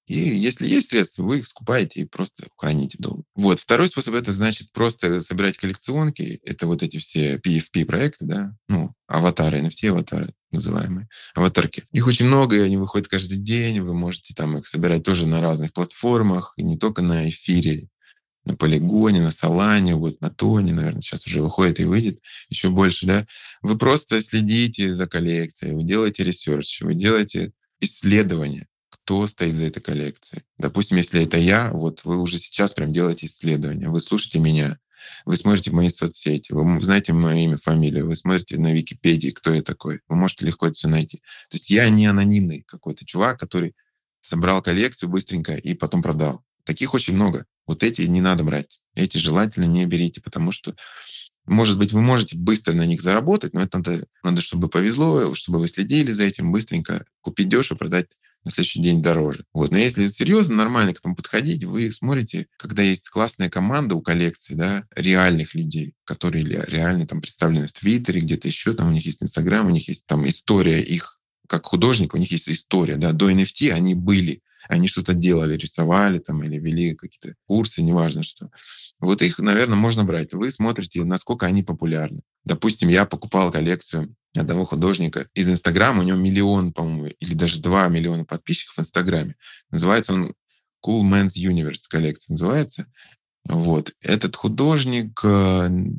И если есть средства, вы их скупаете и просто храните долго. Вот. Второй способ — это, значит, просто собирать коллекционки. Это вот эти все PFP-проекты, да, ну, аватары, NFT-аватары называемые, аватарки. Их очень много, и они выходят каждый день. Вы можете там их собирать тоже на разных платформах, и не только на эфире, на полигоне, на Солане, вот на Тоне, наверное, сейчас уже выходит и выйдет еще больше, да. Вы просто следите за коллекцией, вы делаете ресерч, вы делаете исследования, кто стоит за этой коллекцией. Допустим, если это я, вот вы уже сейчас прям делаете исследования, вы слушаете меня, вы смотрите мои соцсети, вы знаете мое имя, фамилию, вы смотрите на Википедии, кто я такой, вы можете легко это все найти. То есть я не анонимный какой-то чувак, который собрал коллекцию быстренько и потом продал. Таких очень много. Вот эти не надо брать. Эти желательно не берите, потому что, может быть, вы можете быстро на них заработать, но это надо, чтобы повезло, чтобы вы следили за этим быстренько, купить дешево, продать на следующий день дороже. Вот. Но если серьезно, нормально к этому подходить, вы смотрите, когда есть классная команда у коллекции, да, реальных людей, которые реально там представлены в Твиттере, где-то еще, там у них есть Инстаграм, у них есть там история их, как художник, у них есть история, да, до NFT они были, они что-то делали, рисовали там или вели какие-то курсы, неважно что. Вот их, наверное, можно брать. Вы смотрите, насколько они популярны. Допустим, я покупал коллекцию одного художника из Инстаграма, у него 1 миллион, по-моему, или даже 2 миллиона подписчиков в Инстаграме. Называется он Cool Man's Universe, коллекция называется. Вот. Этот художник, ну,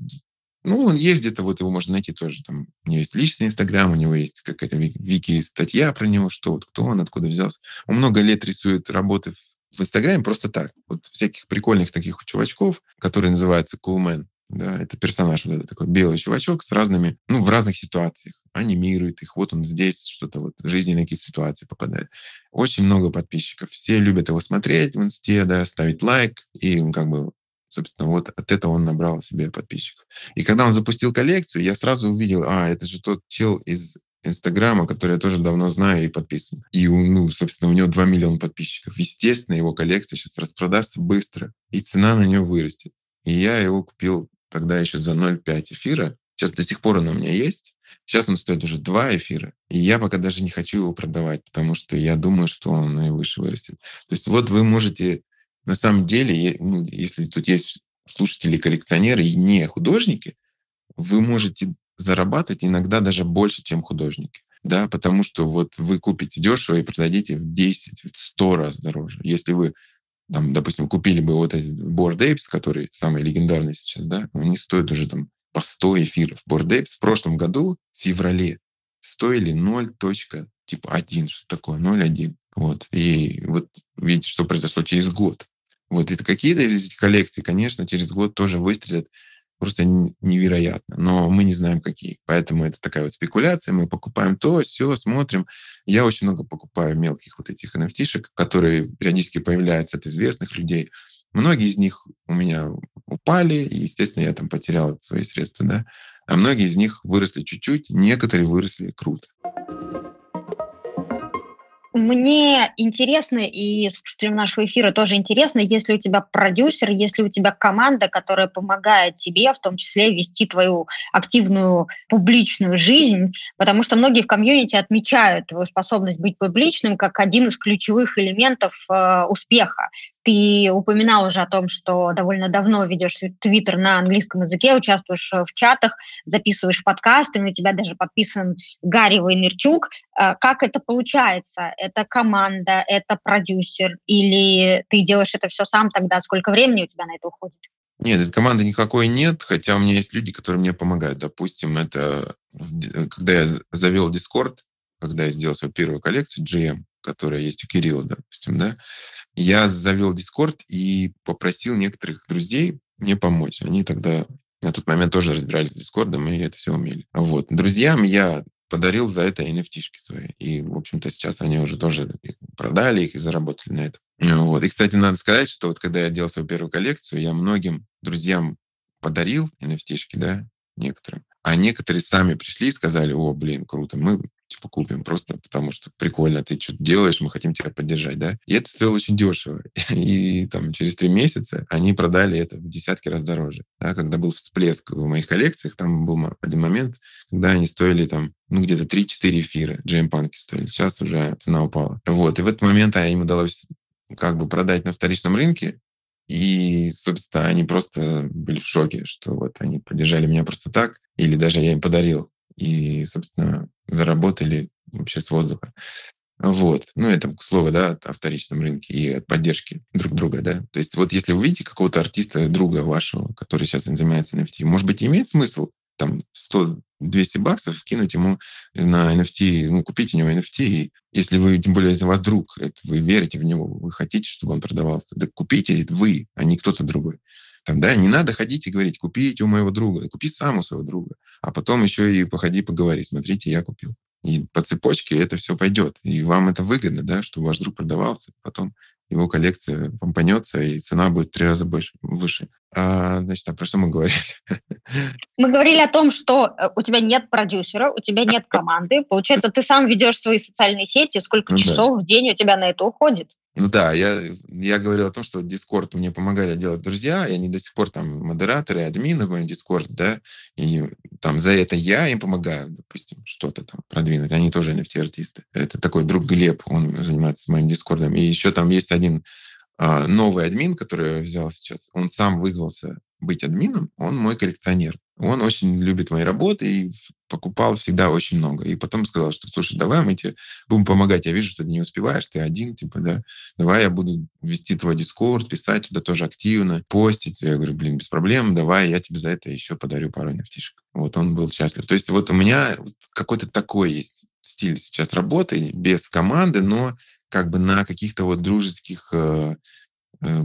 он есть где-то, вот его можно найти тоже. Там, у него есть личный Инстаграм, у него есть какая-то вики-статья про него, что вот, кто он, откуда взялся. Он много лет рисует работы в Инстаграме просто так. Вот всяких прикольных таких чувачков, которые называются Cool Man. Да, это персонаж, вот этот такой белый чувачок с разными, ну, в разных ситуациях. Анимирует их, вот он здесь что-то, вот жизненные какие-то ситуации попадает. Очень много подписчиков. Все любят его смотреть в инсте, да, ставить лайк. И как бы, собственно, вот от этого он набрал себе подписчиков. И когда он запустил коллекцию, я сразу увидел, это же тот чел из Инстаграма, который я тоже давно знаю и подписан. И, ну, собственно, у него 2 миллиона подписчиков. Естественно, его коллекция сейчас распродастся быстро, и цена на нее вырастет. И я его купил тогда еще за 0,5 эфира. Сейчас до сих пор он у меня есть. Сейчас он стоит уже 2 эфира. И я пока даже не хочу его продавать, потому что я думаю, что он и выше вырастет. То есть вот вы можете, на самом деле, ну, если тут есть слушатели-коллекционеры и не художники, вы можете зарабатывать иногда даже больше, чем художники. Да, потому что вот вы купите дешево и продадите в 10, в 100 раз дороже. Если вы там, допустим, купили бы вот эти Bored Apes, которые самые легендарные сейчас, да, они стоят уже там по 100 эфиров. Bored Apes в прошлом году, в феврале, стоили 0.1, что-то такое, 0.1. Вот. И вот видите, что произошло через год. Вот. И какие-то из этих коллекций, конечно, через год тоже выстрелят просто невероятно. Но мы не знаем, какие. Поэтому это такая вот спекуляция. Мы покупаем то, все, смотрим. Я очень много покупаю мелких вот этих NFT-шек, которые периодически появляются от известных людей. Многие из них у меня упали, и, естественно, я там потерял свои средства, да. А многие из них выросли чуть-чуть, некоторые выросли круто. Мне интересно, и слушателям нашего эфира тоже интересно, если у тебя продюсер, если у тебя команда, которая помогает тебе, в том числе, вести твою активную публичную жизнь, потому что многие в комьюнити отмечают твою способность быть публичным как один из ключевых элементов успеха. Ты упоминал уже о том, что довольно давно ведешь Twitter на английском языке, участвуешь в чатах, записываешь подкасты, на тебя даже подписан Гарри Войнерчук. Как это получается? Это команда, это продюсер? Или ты делаешь это все сам тогда? Сколько времени у тебя на это уходит? Нет, команды никакой нет, хотя у меня есть люди, которые мне помогают. Допустим, это когда я завел Discord, когда я сделал свою первую коллекцию GM, которая есть у Кирилла, допустим, да, я завел Discord и попросил некоторых друзей мне помочь. Они тогда на тот момент тоже разбирались с Discord'ом и это все умели. Вот. Друзьям я подарил за это NFT-шки свои. И, в общем-то, сейчас они уже тоже продали их и заработали на это. Вот. И, кстати, надо сказать, что вот когда я делал свою первую коллекцию, я многим друзьям подарил NFT-шки, да, некоторым. А некоторые сами пришли и сказали: о, блин, круто, мы типа купим просто потому, что прикольно, ты что-то делаешь, мы хотим тебя поддержать, да. И это стоило очень дешево. И там через 3 месяца они продали это в десятки раз дороже. Да? Когда был всплеск в моих коллекциях, там был один момент, когда они стоили там, где-то 3-4 эфира, джеймпанки стоили. Сейчас уже цена упала. Вот. И в этот момент им удалось как бы продать на вторичном рынке. И, собственно, они просто были в шоке, что вот они поддержали меня просто так, или даже я им подарил. И, собственно, заработали вообще с воздуха. Вот. Ну, это слово, да, о вторичном рынке и от поддержки друг друга, да. То есть вот если вы видите какого-то артиста, друга вашего, который сейчас занимается NFT, может быть, имеет смысл там 100-200 баксов кинуть ему на NFT, купить у него NFT. И если вы, тем более, если у вас друг, это вы верите в него, вы хотите, чтобы он продавался, да купите вы, а не кто-то другой. Там, да, не надо ходить и говорить: купите у моего друга, купи сам у своего друга, а потом еще и походи, поговори, смотрите, я купил. И по цепочке это все пойдет. И вам это выгодно, да, чтобы ваш друг продавался, потом его коллекция помпанется, и цена будет 3 раза выше. А про что мы говорили? Мы говорили о том, что у тебя нет продюсера, у тебя нет команды. Получается, ты сам ведешь свои социальные сети. Сколько часов в день у тебя на это уходит? Я говорил о том, что Discord мне помогали делать друзья, и они до сих пор там модераторы, админы в моем Discord, да, и там за это я им помогаю, допустим, что-то там продвинуть. Они тоже NFT-артисты. Это такой друг Глеб, он занимается моим Discord'ом. И еще там есть один новый админ, который я взял сейчас. Он сам вызвался быть админом, он мой коллекционер. Он очень любит мои работы и покупал всегда очень много. И потом сказал, что, слушай, давай мы тебе будем помогать. Я вижу, что ты не успеваешь, ты один, да. Давай я буду вести твой Discord, писать туда тоже активно, постить. Я говорю, без проблем, давай я тебе за это еще подарю пару NFT-шек. Вот он был счастлив. То есть вот у меня какой-то такой есть стиль сейчас работы, без команды, но как бы на каких-то вот дружеских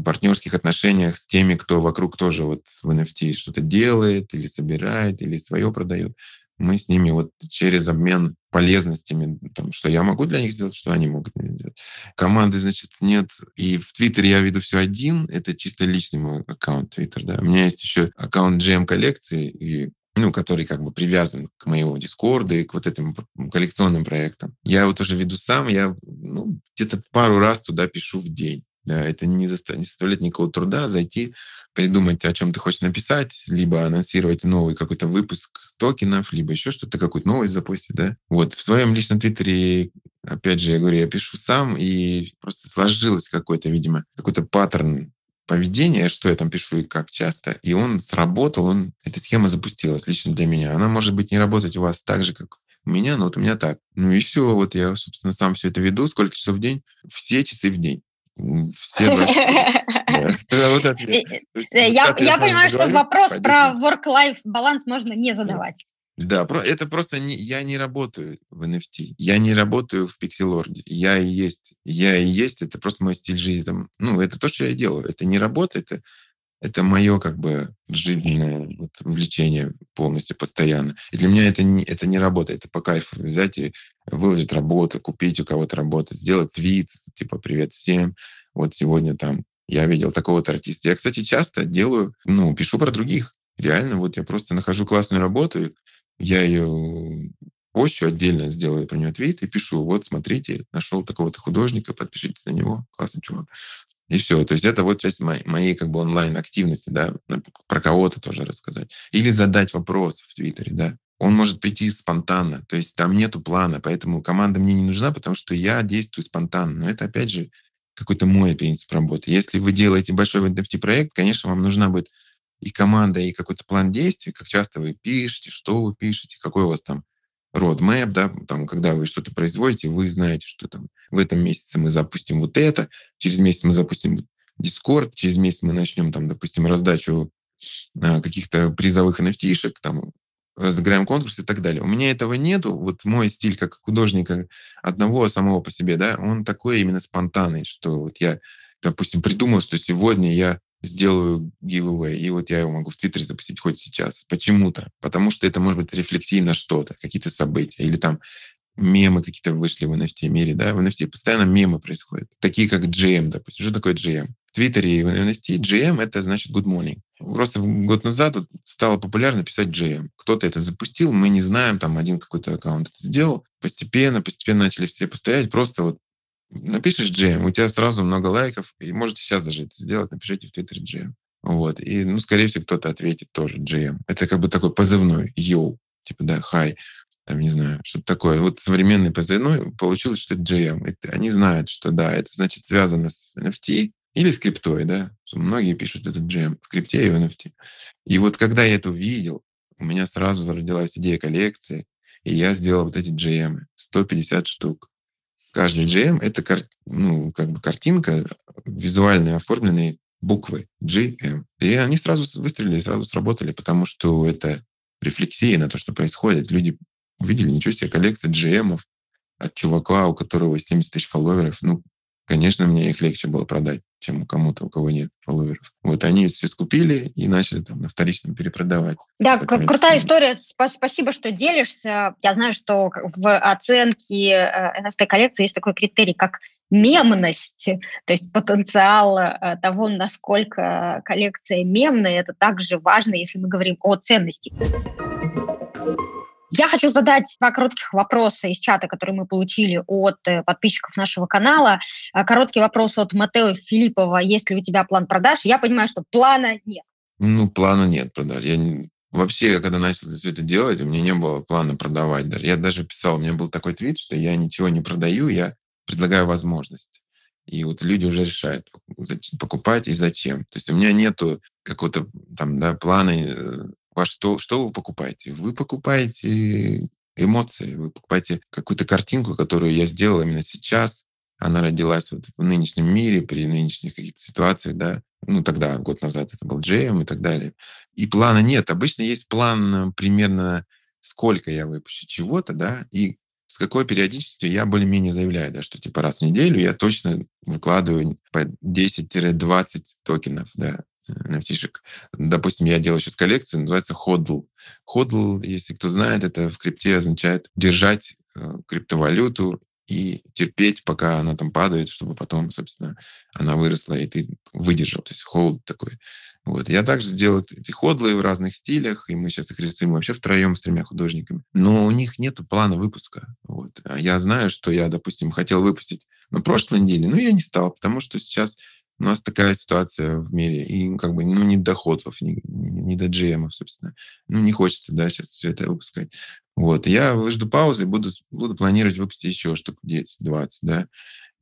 партнерских отношениях с теми, кто вокруг тоже вот в NFT что-то делает или собирает, или свое продает. Мы с ними вот через обмен полезностями, там, что я могу для них сделать, что они могут мне сделать. Команды, значит, нет. И в Твиттере я веду все один. Это чисто личный мой аккаунт Твиттер, да. У меня есть еще аккаунт GM-коллекции, и который как бы привязан к моему Дискорду и к вот этим коллекционным проектам. Я его тоже веду сам. Я где-то пару раз туда пишу в день. Да, это не составляет никакого труда зайти, придумать, о чем ты хочешь написать, либо анонсировать новый какой-то выпуск токенов, либо еще что-то, какую-то новость запустить, да. Вот, в своем личном Твиттере, опять же, я говорю, я пишу сам, и просто сложилось какой-то паттерн поведения, что я там пишу и как часто, и он сработал, эта схема запустилась лично для меня. Она может быть не работать у вас так же, как у меня, но вот у меня так. И все, вот я, собственно, сам все это веду, сколько часов в день? Все часы в день. Я понимаю, что вопрос про work-life баланс можно не задавать. Да, это просто я не работаю в NFT, я не работаю в Pixelord, я и есть, это просто мой стиль жизни. Это то, что я делаю, это не работа, это мое как бы жизненное увлечение полностью, постоянно. И для меня это не работа, это по кайфу взять и выложить работу, купить у кого-то работу, сделать твит, типа «Привет всем, вот сегодня там я видел такого-то артиста». Я, кстати, часто делаю, пишу про других. Реально, я просто нахожу классную работу, я ее пощу отдельно, сделаю про нее твит и пишу: вот, смотрите, нашел такого-то художника, подпишитесь на него, классный чувак. И все. То есть это часть моей как бы онлайн-активности, да, про кого-то тоже рассказать. Или задать вопрос в Твиттере, да. Он может прийти спонтанно, то есть там нету плана, поэтому команда мне не нужна, потому что я действую спонтанно. Но это, опять же, какой-то мой принцип работы. Если вы делаете большой NFT-проект, конечно, вам нужна будет и команда, и какой-то план действий, как часто вы пишете, что вы пишете, какой у вас там roadmap, да, там, когда вы что-то производите, вы знаете, что там в этом месяце мы запустим вот это, через месяц мы запустим Discord, через месяц мы начнем, там, допустим, раздачу каких-то призовых NFT-шек, там, разыграем конкурс и так далее. У меня этого нету. Вот мой стиль как художника одного самого по себе, да, он такой именно спонтанный, что вот я, допустим, придумал, что сегодня я сделаю giveaway, и вот я его могу в Твиттере запустить хоть сейчас. Почему-то. Потому что это может быть рефлексия на что-то, какие-то события. Или там мемы какие-то вышли в NFT-мире, да. В NFT постоянно мемы происходят. Такие как GM, допустим. Что такое GM? В Твиттере и в NFT GM — это значит good morning. Просто год назад стало популярно писать GM. Кто-то это запустил, мы не знаем, там один какой-то аккаунт это сделал. Постепенно начали все повторять. Просто вот напишешь GM, у тебя сразу много лайков, и можете сейчас даже это сделать, напишите в Твиттере GM. Вот. И, скорее всего, кто-то ответит тоже GM. Это как бы такой позывной, йоу, типа, да, хай, там, не знаю, что-то такое. Вот современный позывной получилось, что это GM. И они знают, что да, это значит связано с NFT, или с криптой, да. Многие пишут этот GM в крипте и в NFT. И вот когда я это увидел, у меня сразу родилась идея коллекции, и я сделал вот эти GM. 150 штук. Каждый GM — это картинка, визуально оформленные буквы GM. И они сразу выстрелили, сразу сработали, потому что это рефлексия на то, что происходит. Люди увидели, ничего себе, коллекция GM-ов от чувака, у которого 70 тысяч фолловеров. Конечно, мне их легче было продать, чем кому-то, у кого нет фолловеров. Вот они все скупили и начали там на вторичном перепродавать. Да, крутая история. Спасибо, что делишься. Я знаю, что в оценке NFT-коллекции есть такой критерий, как мемность, то есть потенциал того, насколько коллекция мемная. Это также важно, если мы говорим о ценности. Я хочу задать два коротких вопроса из чата, которые мы получили от подписчиков нашего канала. Короткий вопрос от Матео Филиппова. Есть ли у тебя план продаж? Я понимаю, что плана нет. Плана нет продаж. Вообще, когда начал все это делать, у меня не было плана продавать. Я даже писал, у меня был такой твит, что я ничего не продаю, я предлагаю возможность. И вот люди уже решают, покупать и зачем. То есть у меня нету какого-то там, да, плана. Что вы покупаете? Вы покупаете эмоции, вы покупаете какую-то картинку, которую я сделал именно сейчас. Она родилась вот в нынешнем мире, при нынешних каких-то ситуациях, да. Тогда, год назад, это был GM и так далее. И плана нет. Обычно есть план примерно, сколько я выпущу чего-то, да, и с какой периодичностью я более-менее заявляю, да, что типа раз в неделю я точно выкладываю по 10-20 токенов, да. NFT-шек. Допустим, я делаю сейчас коллекцию, называется HODL. HODL, если кто знает, это в крипте означает держать криптовалюту и терпеть, пока она там падает, чтобы потом, собственно, она выросла, и ты выдержал. То есть hold такой. Вот. Я также сделал эти ходлы в разных стилях, и мы сейчас их рисуем вообще втроем с тремя художниками. Но у них нет плана выпуска. Вот. Я знаю, что я, допустим, хотел выпустить на прошлой неделе, но я не стал, потому что сейчас у нас такая ситуация в мире, и не до ходлов, не до GM, собственно. Не хочется, да, сейчас все это выпускать. Вот. Я выжду паузы и буду планировать выпустить еще штук 10-20, да.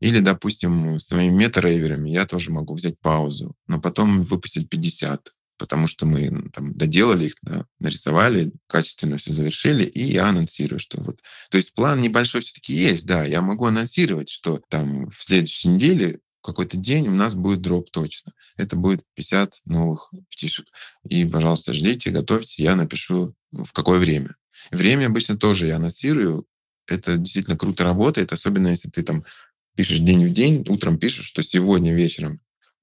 Или, допустим, с моими мета-рейверами я тоже могу взять паузу, но потом выпустить 50, потому что мы там доделали их, да, нарисовали, качественно все завершили, и я анонсирую, что вот. То есть план небольшой все-таки есть, да. Я могу анонсировать, что там в следующей неделе какой-то день у нас будет дроп точно. Это будет 50 новых птичек. И, пожалуйста, ждите, готовьтесь, я напишу, в какое время. Время обычно тоже я анонсирую. Это действительно круто работает, особенно если ты там пишешь день в день, утром пишешь, что сегодня вечером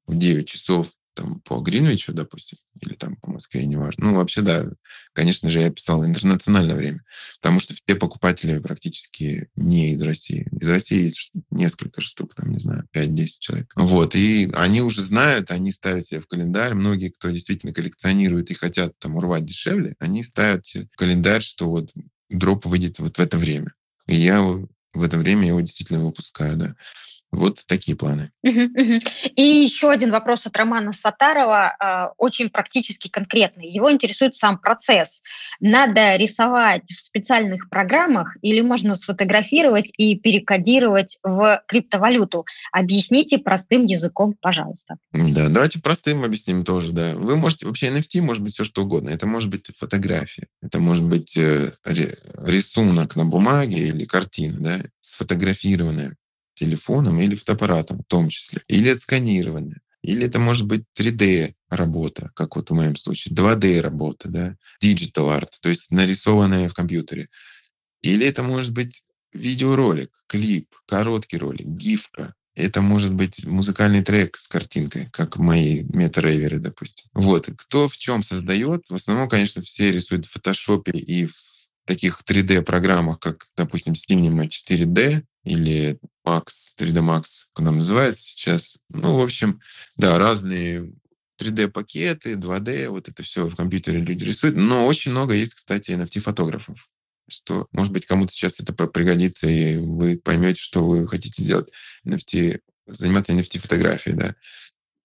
в 9 часов там, по Гринвичу, допустим, или там по Москве, неважно. Вообще, да, конечно же, я писал интернациональное время, потому что все покупатели практически не из России. Из России есть несколько штук, там, не знаю, 5-10 человек. Вот, и они уже знают, они ставят себе в календарь. Многие, кто действительно коллекционирует и хотят там урвать дешевле, они ставят в календарь, что вот дроп выйдет вот в это время. И я в это время его действительно выпускаю, да. Вот такие планы. И еще один вопрос от Романа Сатарова, очень практически конкретный. Его интересует сам процесс. Надо рисовать в специальных программах или можно сфотографировать и перекодировать в криптовалюту? Объясните простым языком, пожалуйста. Да, давайте простым объясним тоже. Да. Вы можете вообще NFT, может быть, все что угодно. Это может быть фотография, это может быть рисунок на бумаге или картина, да, сфотографированная телефоном или фотоаппаратом в том числе, или отсканированное, или это может быть 3D-работа, как вот в моем случае, 2D-работа, да, digital art, то есть нарисованная в компьютере. Или это может быть видеоролик, клип, короткий ролик, гифка. Это может быть музыкальный трек с картинкой, как мои метарейверы, допустим. Вот. Кто в чем создает? В основном, конечно, все рисуют в фотошопе и в таких 3D-программах, как, допустим, Cinema 4D, или Max, 3D Max, как он называется сейчас. Ну, в общем, да, разные 3D-пакеты, 2D, вот это все в компьютере люди рисуют. Но очень много есть, кстати, NFT-фотографов, что, может быть, кому-то сейчас это пригодится, и вы поймете, что вы хотите делать NFT, заниматься NFT-фотографией, да.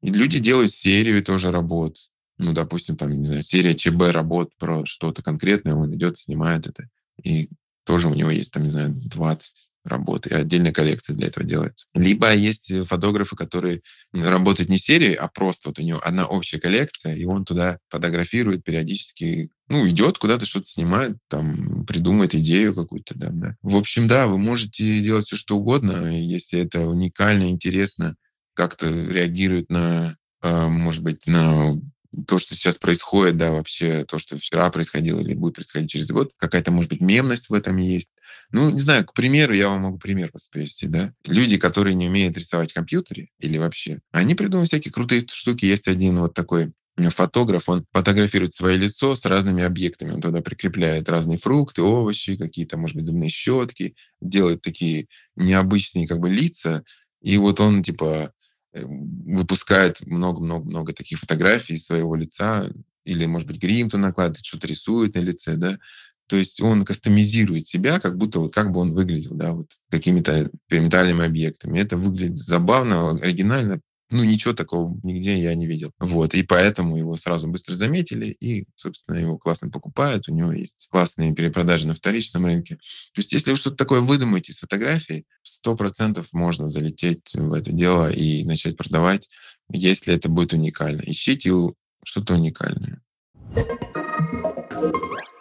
И люди делают серию тоже работ. Ну, допустим, там, не знаю, серия ЧБ работ про что-то конкретное, он идет, снимает это. И тоже у него есть, там, не знаю, 20 работы, и отдельная коллекция для этого делается. Либо есть фотографы, которые работают не серией, а просто вот у него одна общая коллекция, и он туда фотографирует периодически, ну, идет куда-то, что-то снимает, там, придумает идею какую-то. Да, да. В общем, да, вы можете делать все, что угодно, если это уникально, интересно, как-то реагирует на, может быть, на то, что сейчас происходит, да, вообще то, что вчера происходило или будет происходить через год, какая-то, может быть, мемность в этом есть. Ну, не знаю, к примеру, я вам могу пример привести, да. Люди, которые не умеют рисовать в компьютере или вообще, они придумывают всякие крутые штуки. Есть один вот такой фотограф, он фотографирует свое лицо с разными объектами, он туда прикрепляет разные фрукты, овощи, какие-то, может быть, зубные щетки, делает такие необычные как бы лица, и вот он, типа, выпускает много-много-много таких фотографий из своего лица, или, может быть, грим то накладывает, что-то рисует на лице, да. То есть он кастомизирует себя, как будто вот как бы он выглядел, да, вот какими-то экспериментальными объектами. Это выглядит забавно, оригинально. Ну, ничего такого нигде я не видел. Вот. И поэтому его сразу быстро заметили, и, собственно, его классно покупают. У него есть классные перепродажи на вторичном рынке. То есть если вы что-то такое выдумаете с фотографией, 100% можно залететь в это дело и начать продавать, если это будет уникально. Ищите что-то уникальное.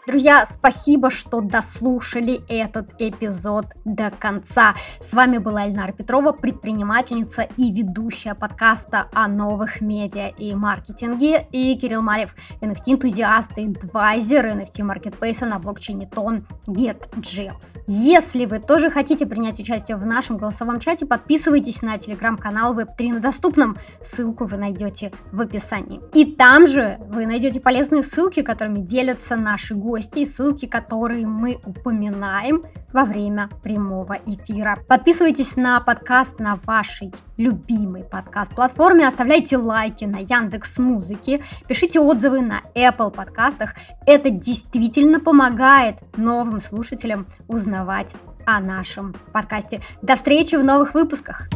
Друзья, спасибо, что дослушали этот эпизод до конца. С вами была Эльнара Петрова, предпринимательница и ведущая подкаста о новых медиа и маркетинге, и Кирилл Малев, NFT-энтузиаст и адвайзер NFT-маркетплейса на блокчейне Тон GetGems. Если вы тоже хотите принять участие в нашем голосовом чате, подписывайтесь на телеграм-канал Web3 на доступном. Ссылку вы найдете в описании. И там же вы найдете полезные ссылки, которыми делятся наши гости, и ссылки, которые мы упоминаем во время прямого эфира. Подписывайтесь на подкаст на вашей любимой подкаст-платформе, оставляйте лайки на Яндекс.Музыке, пишите отзывы на Apple подкастах. Это действительно помогает новым слушателям узнавать о нашем подкасте. До встречи в новых выпусках!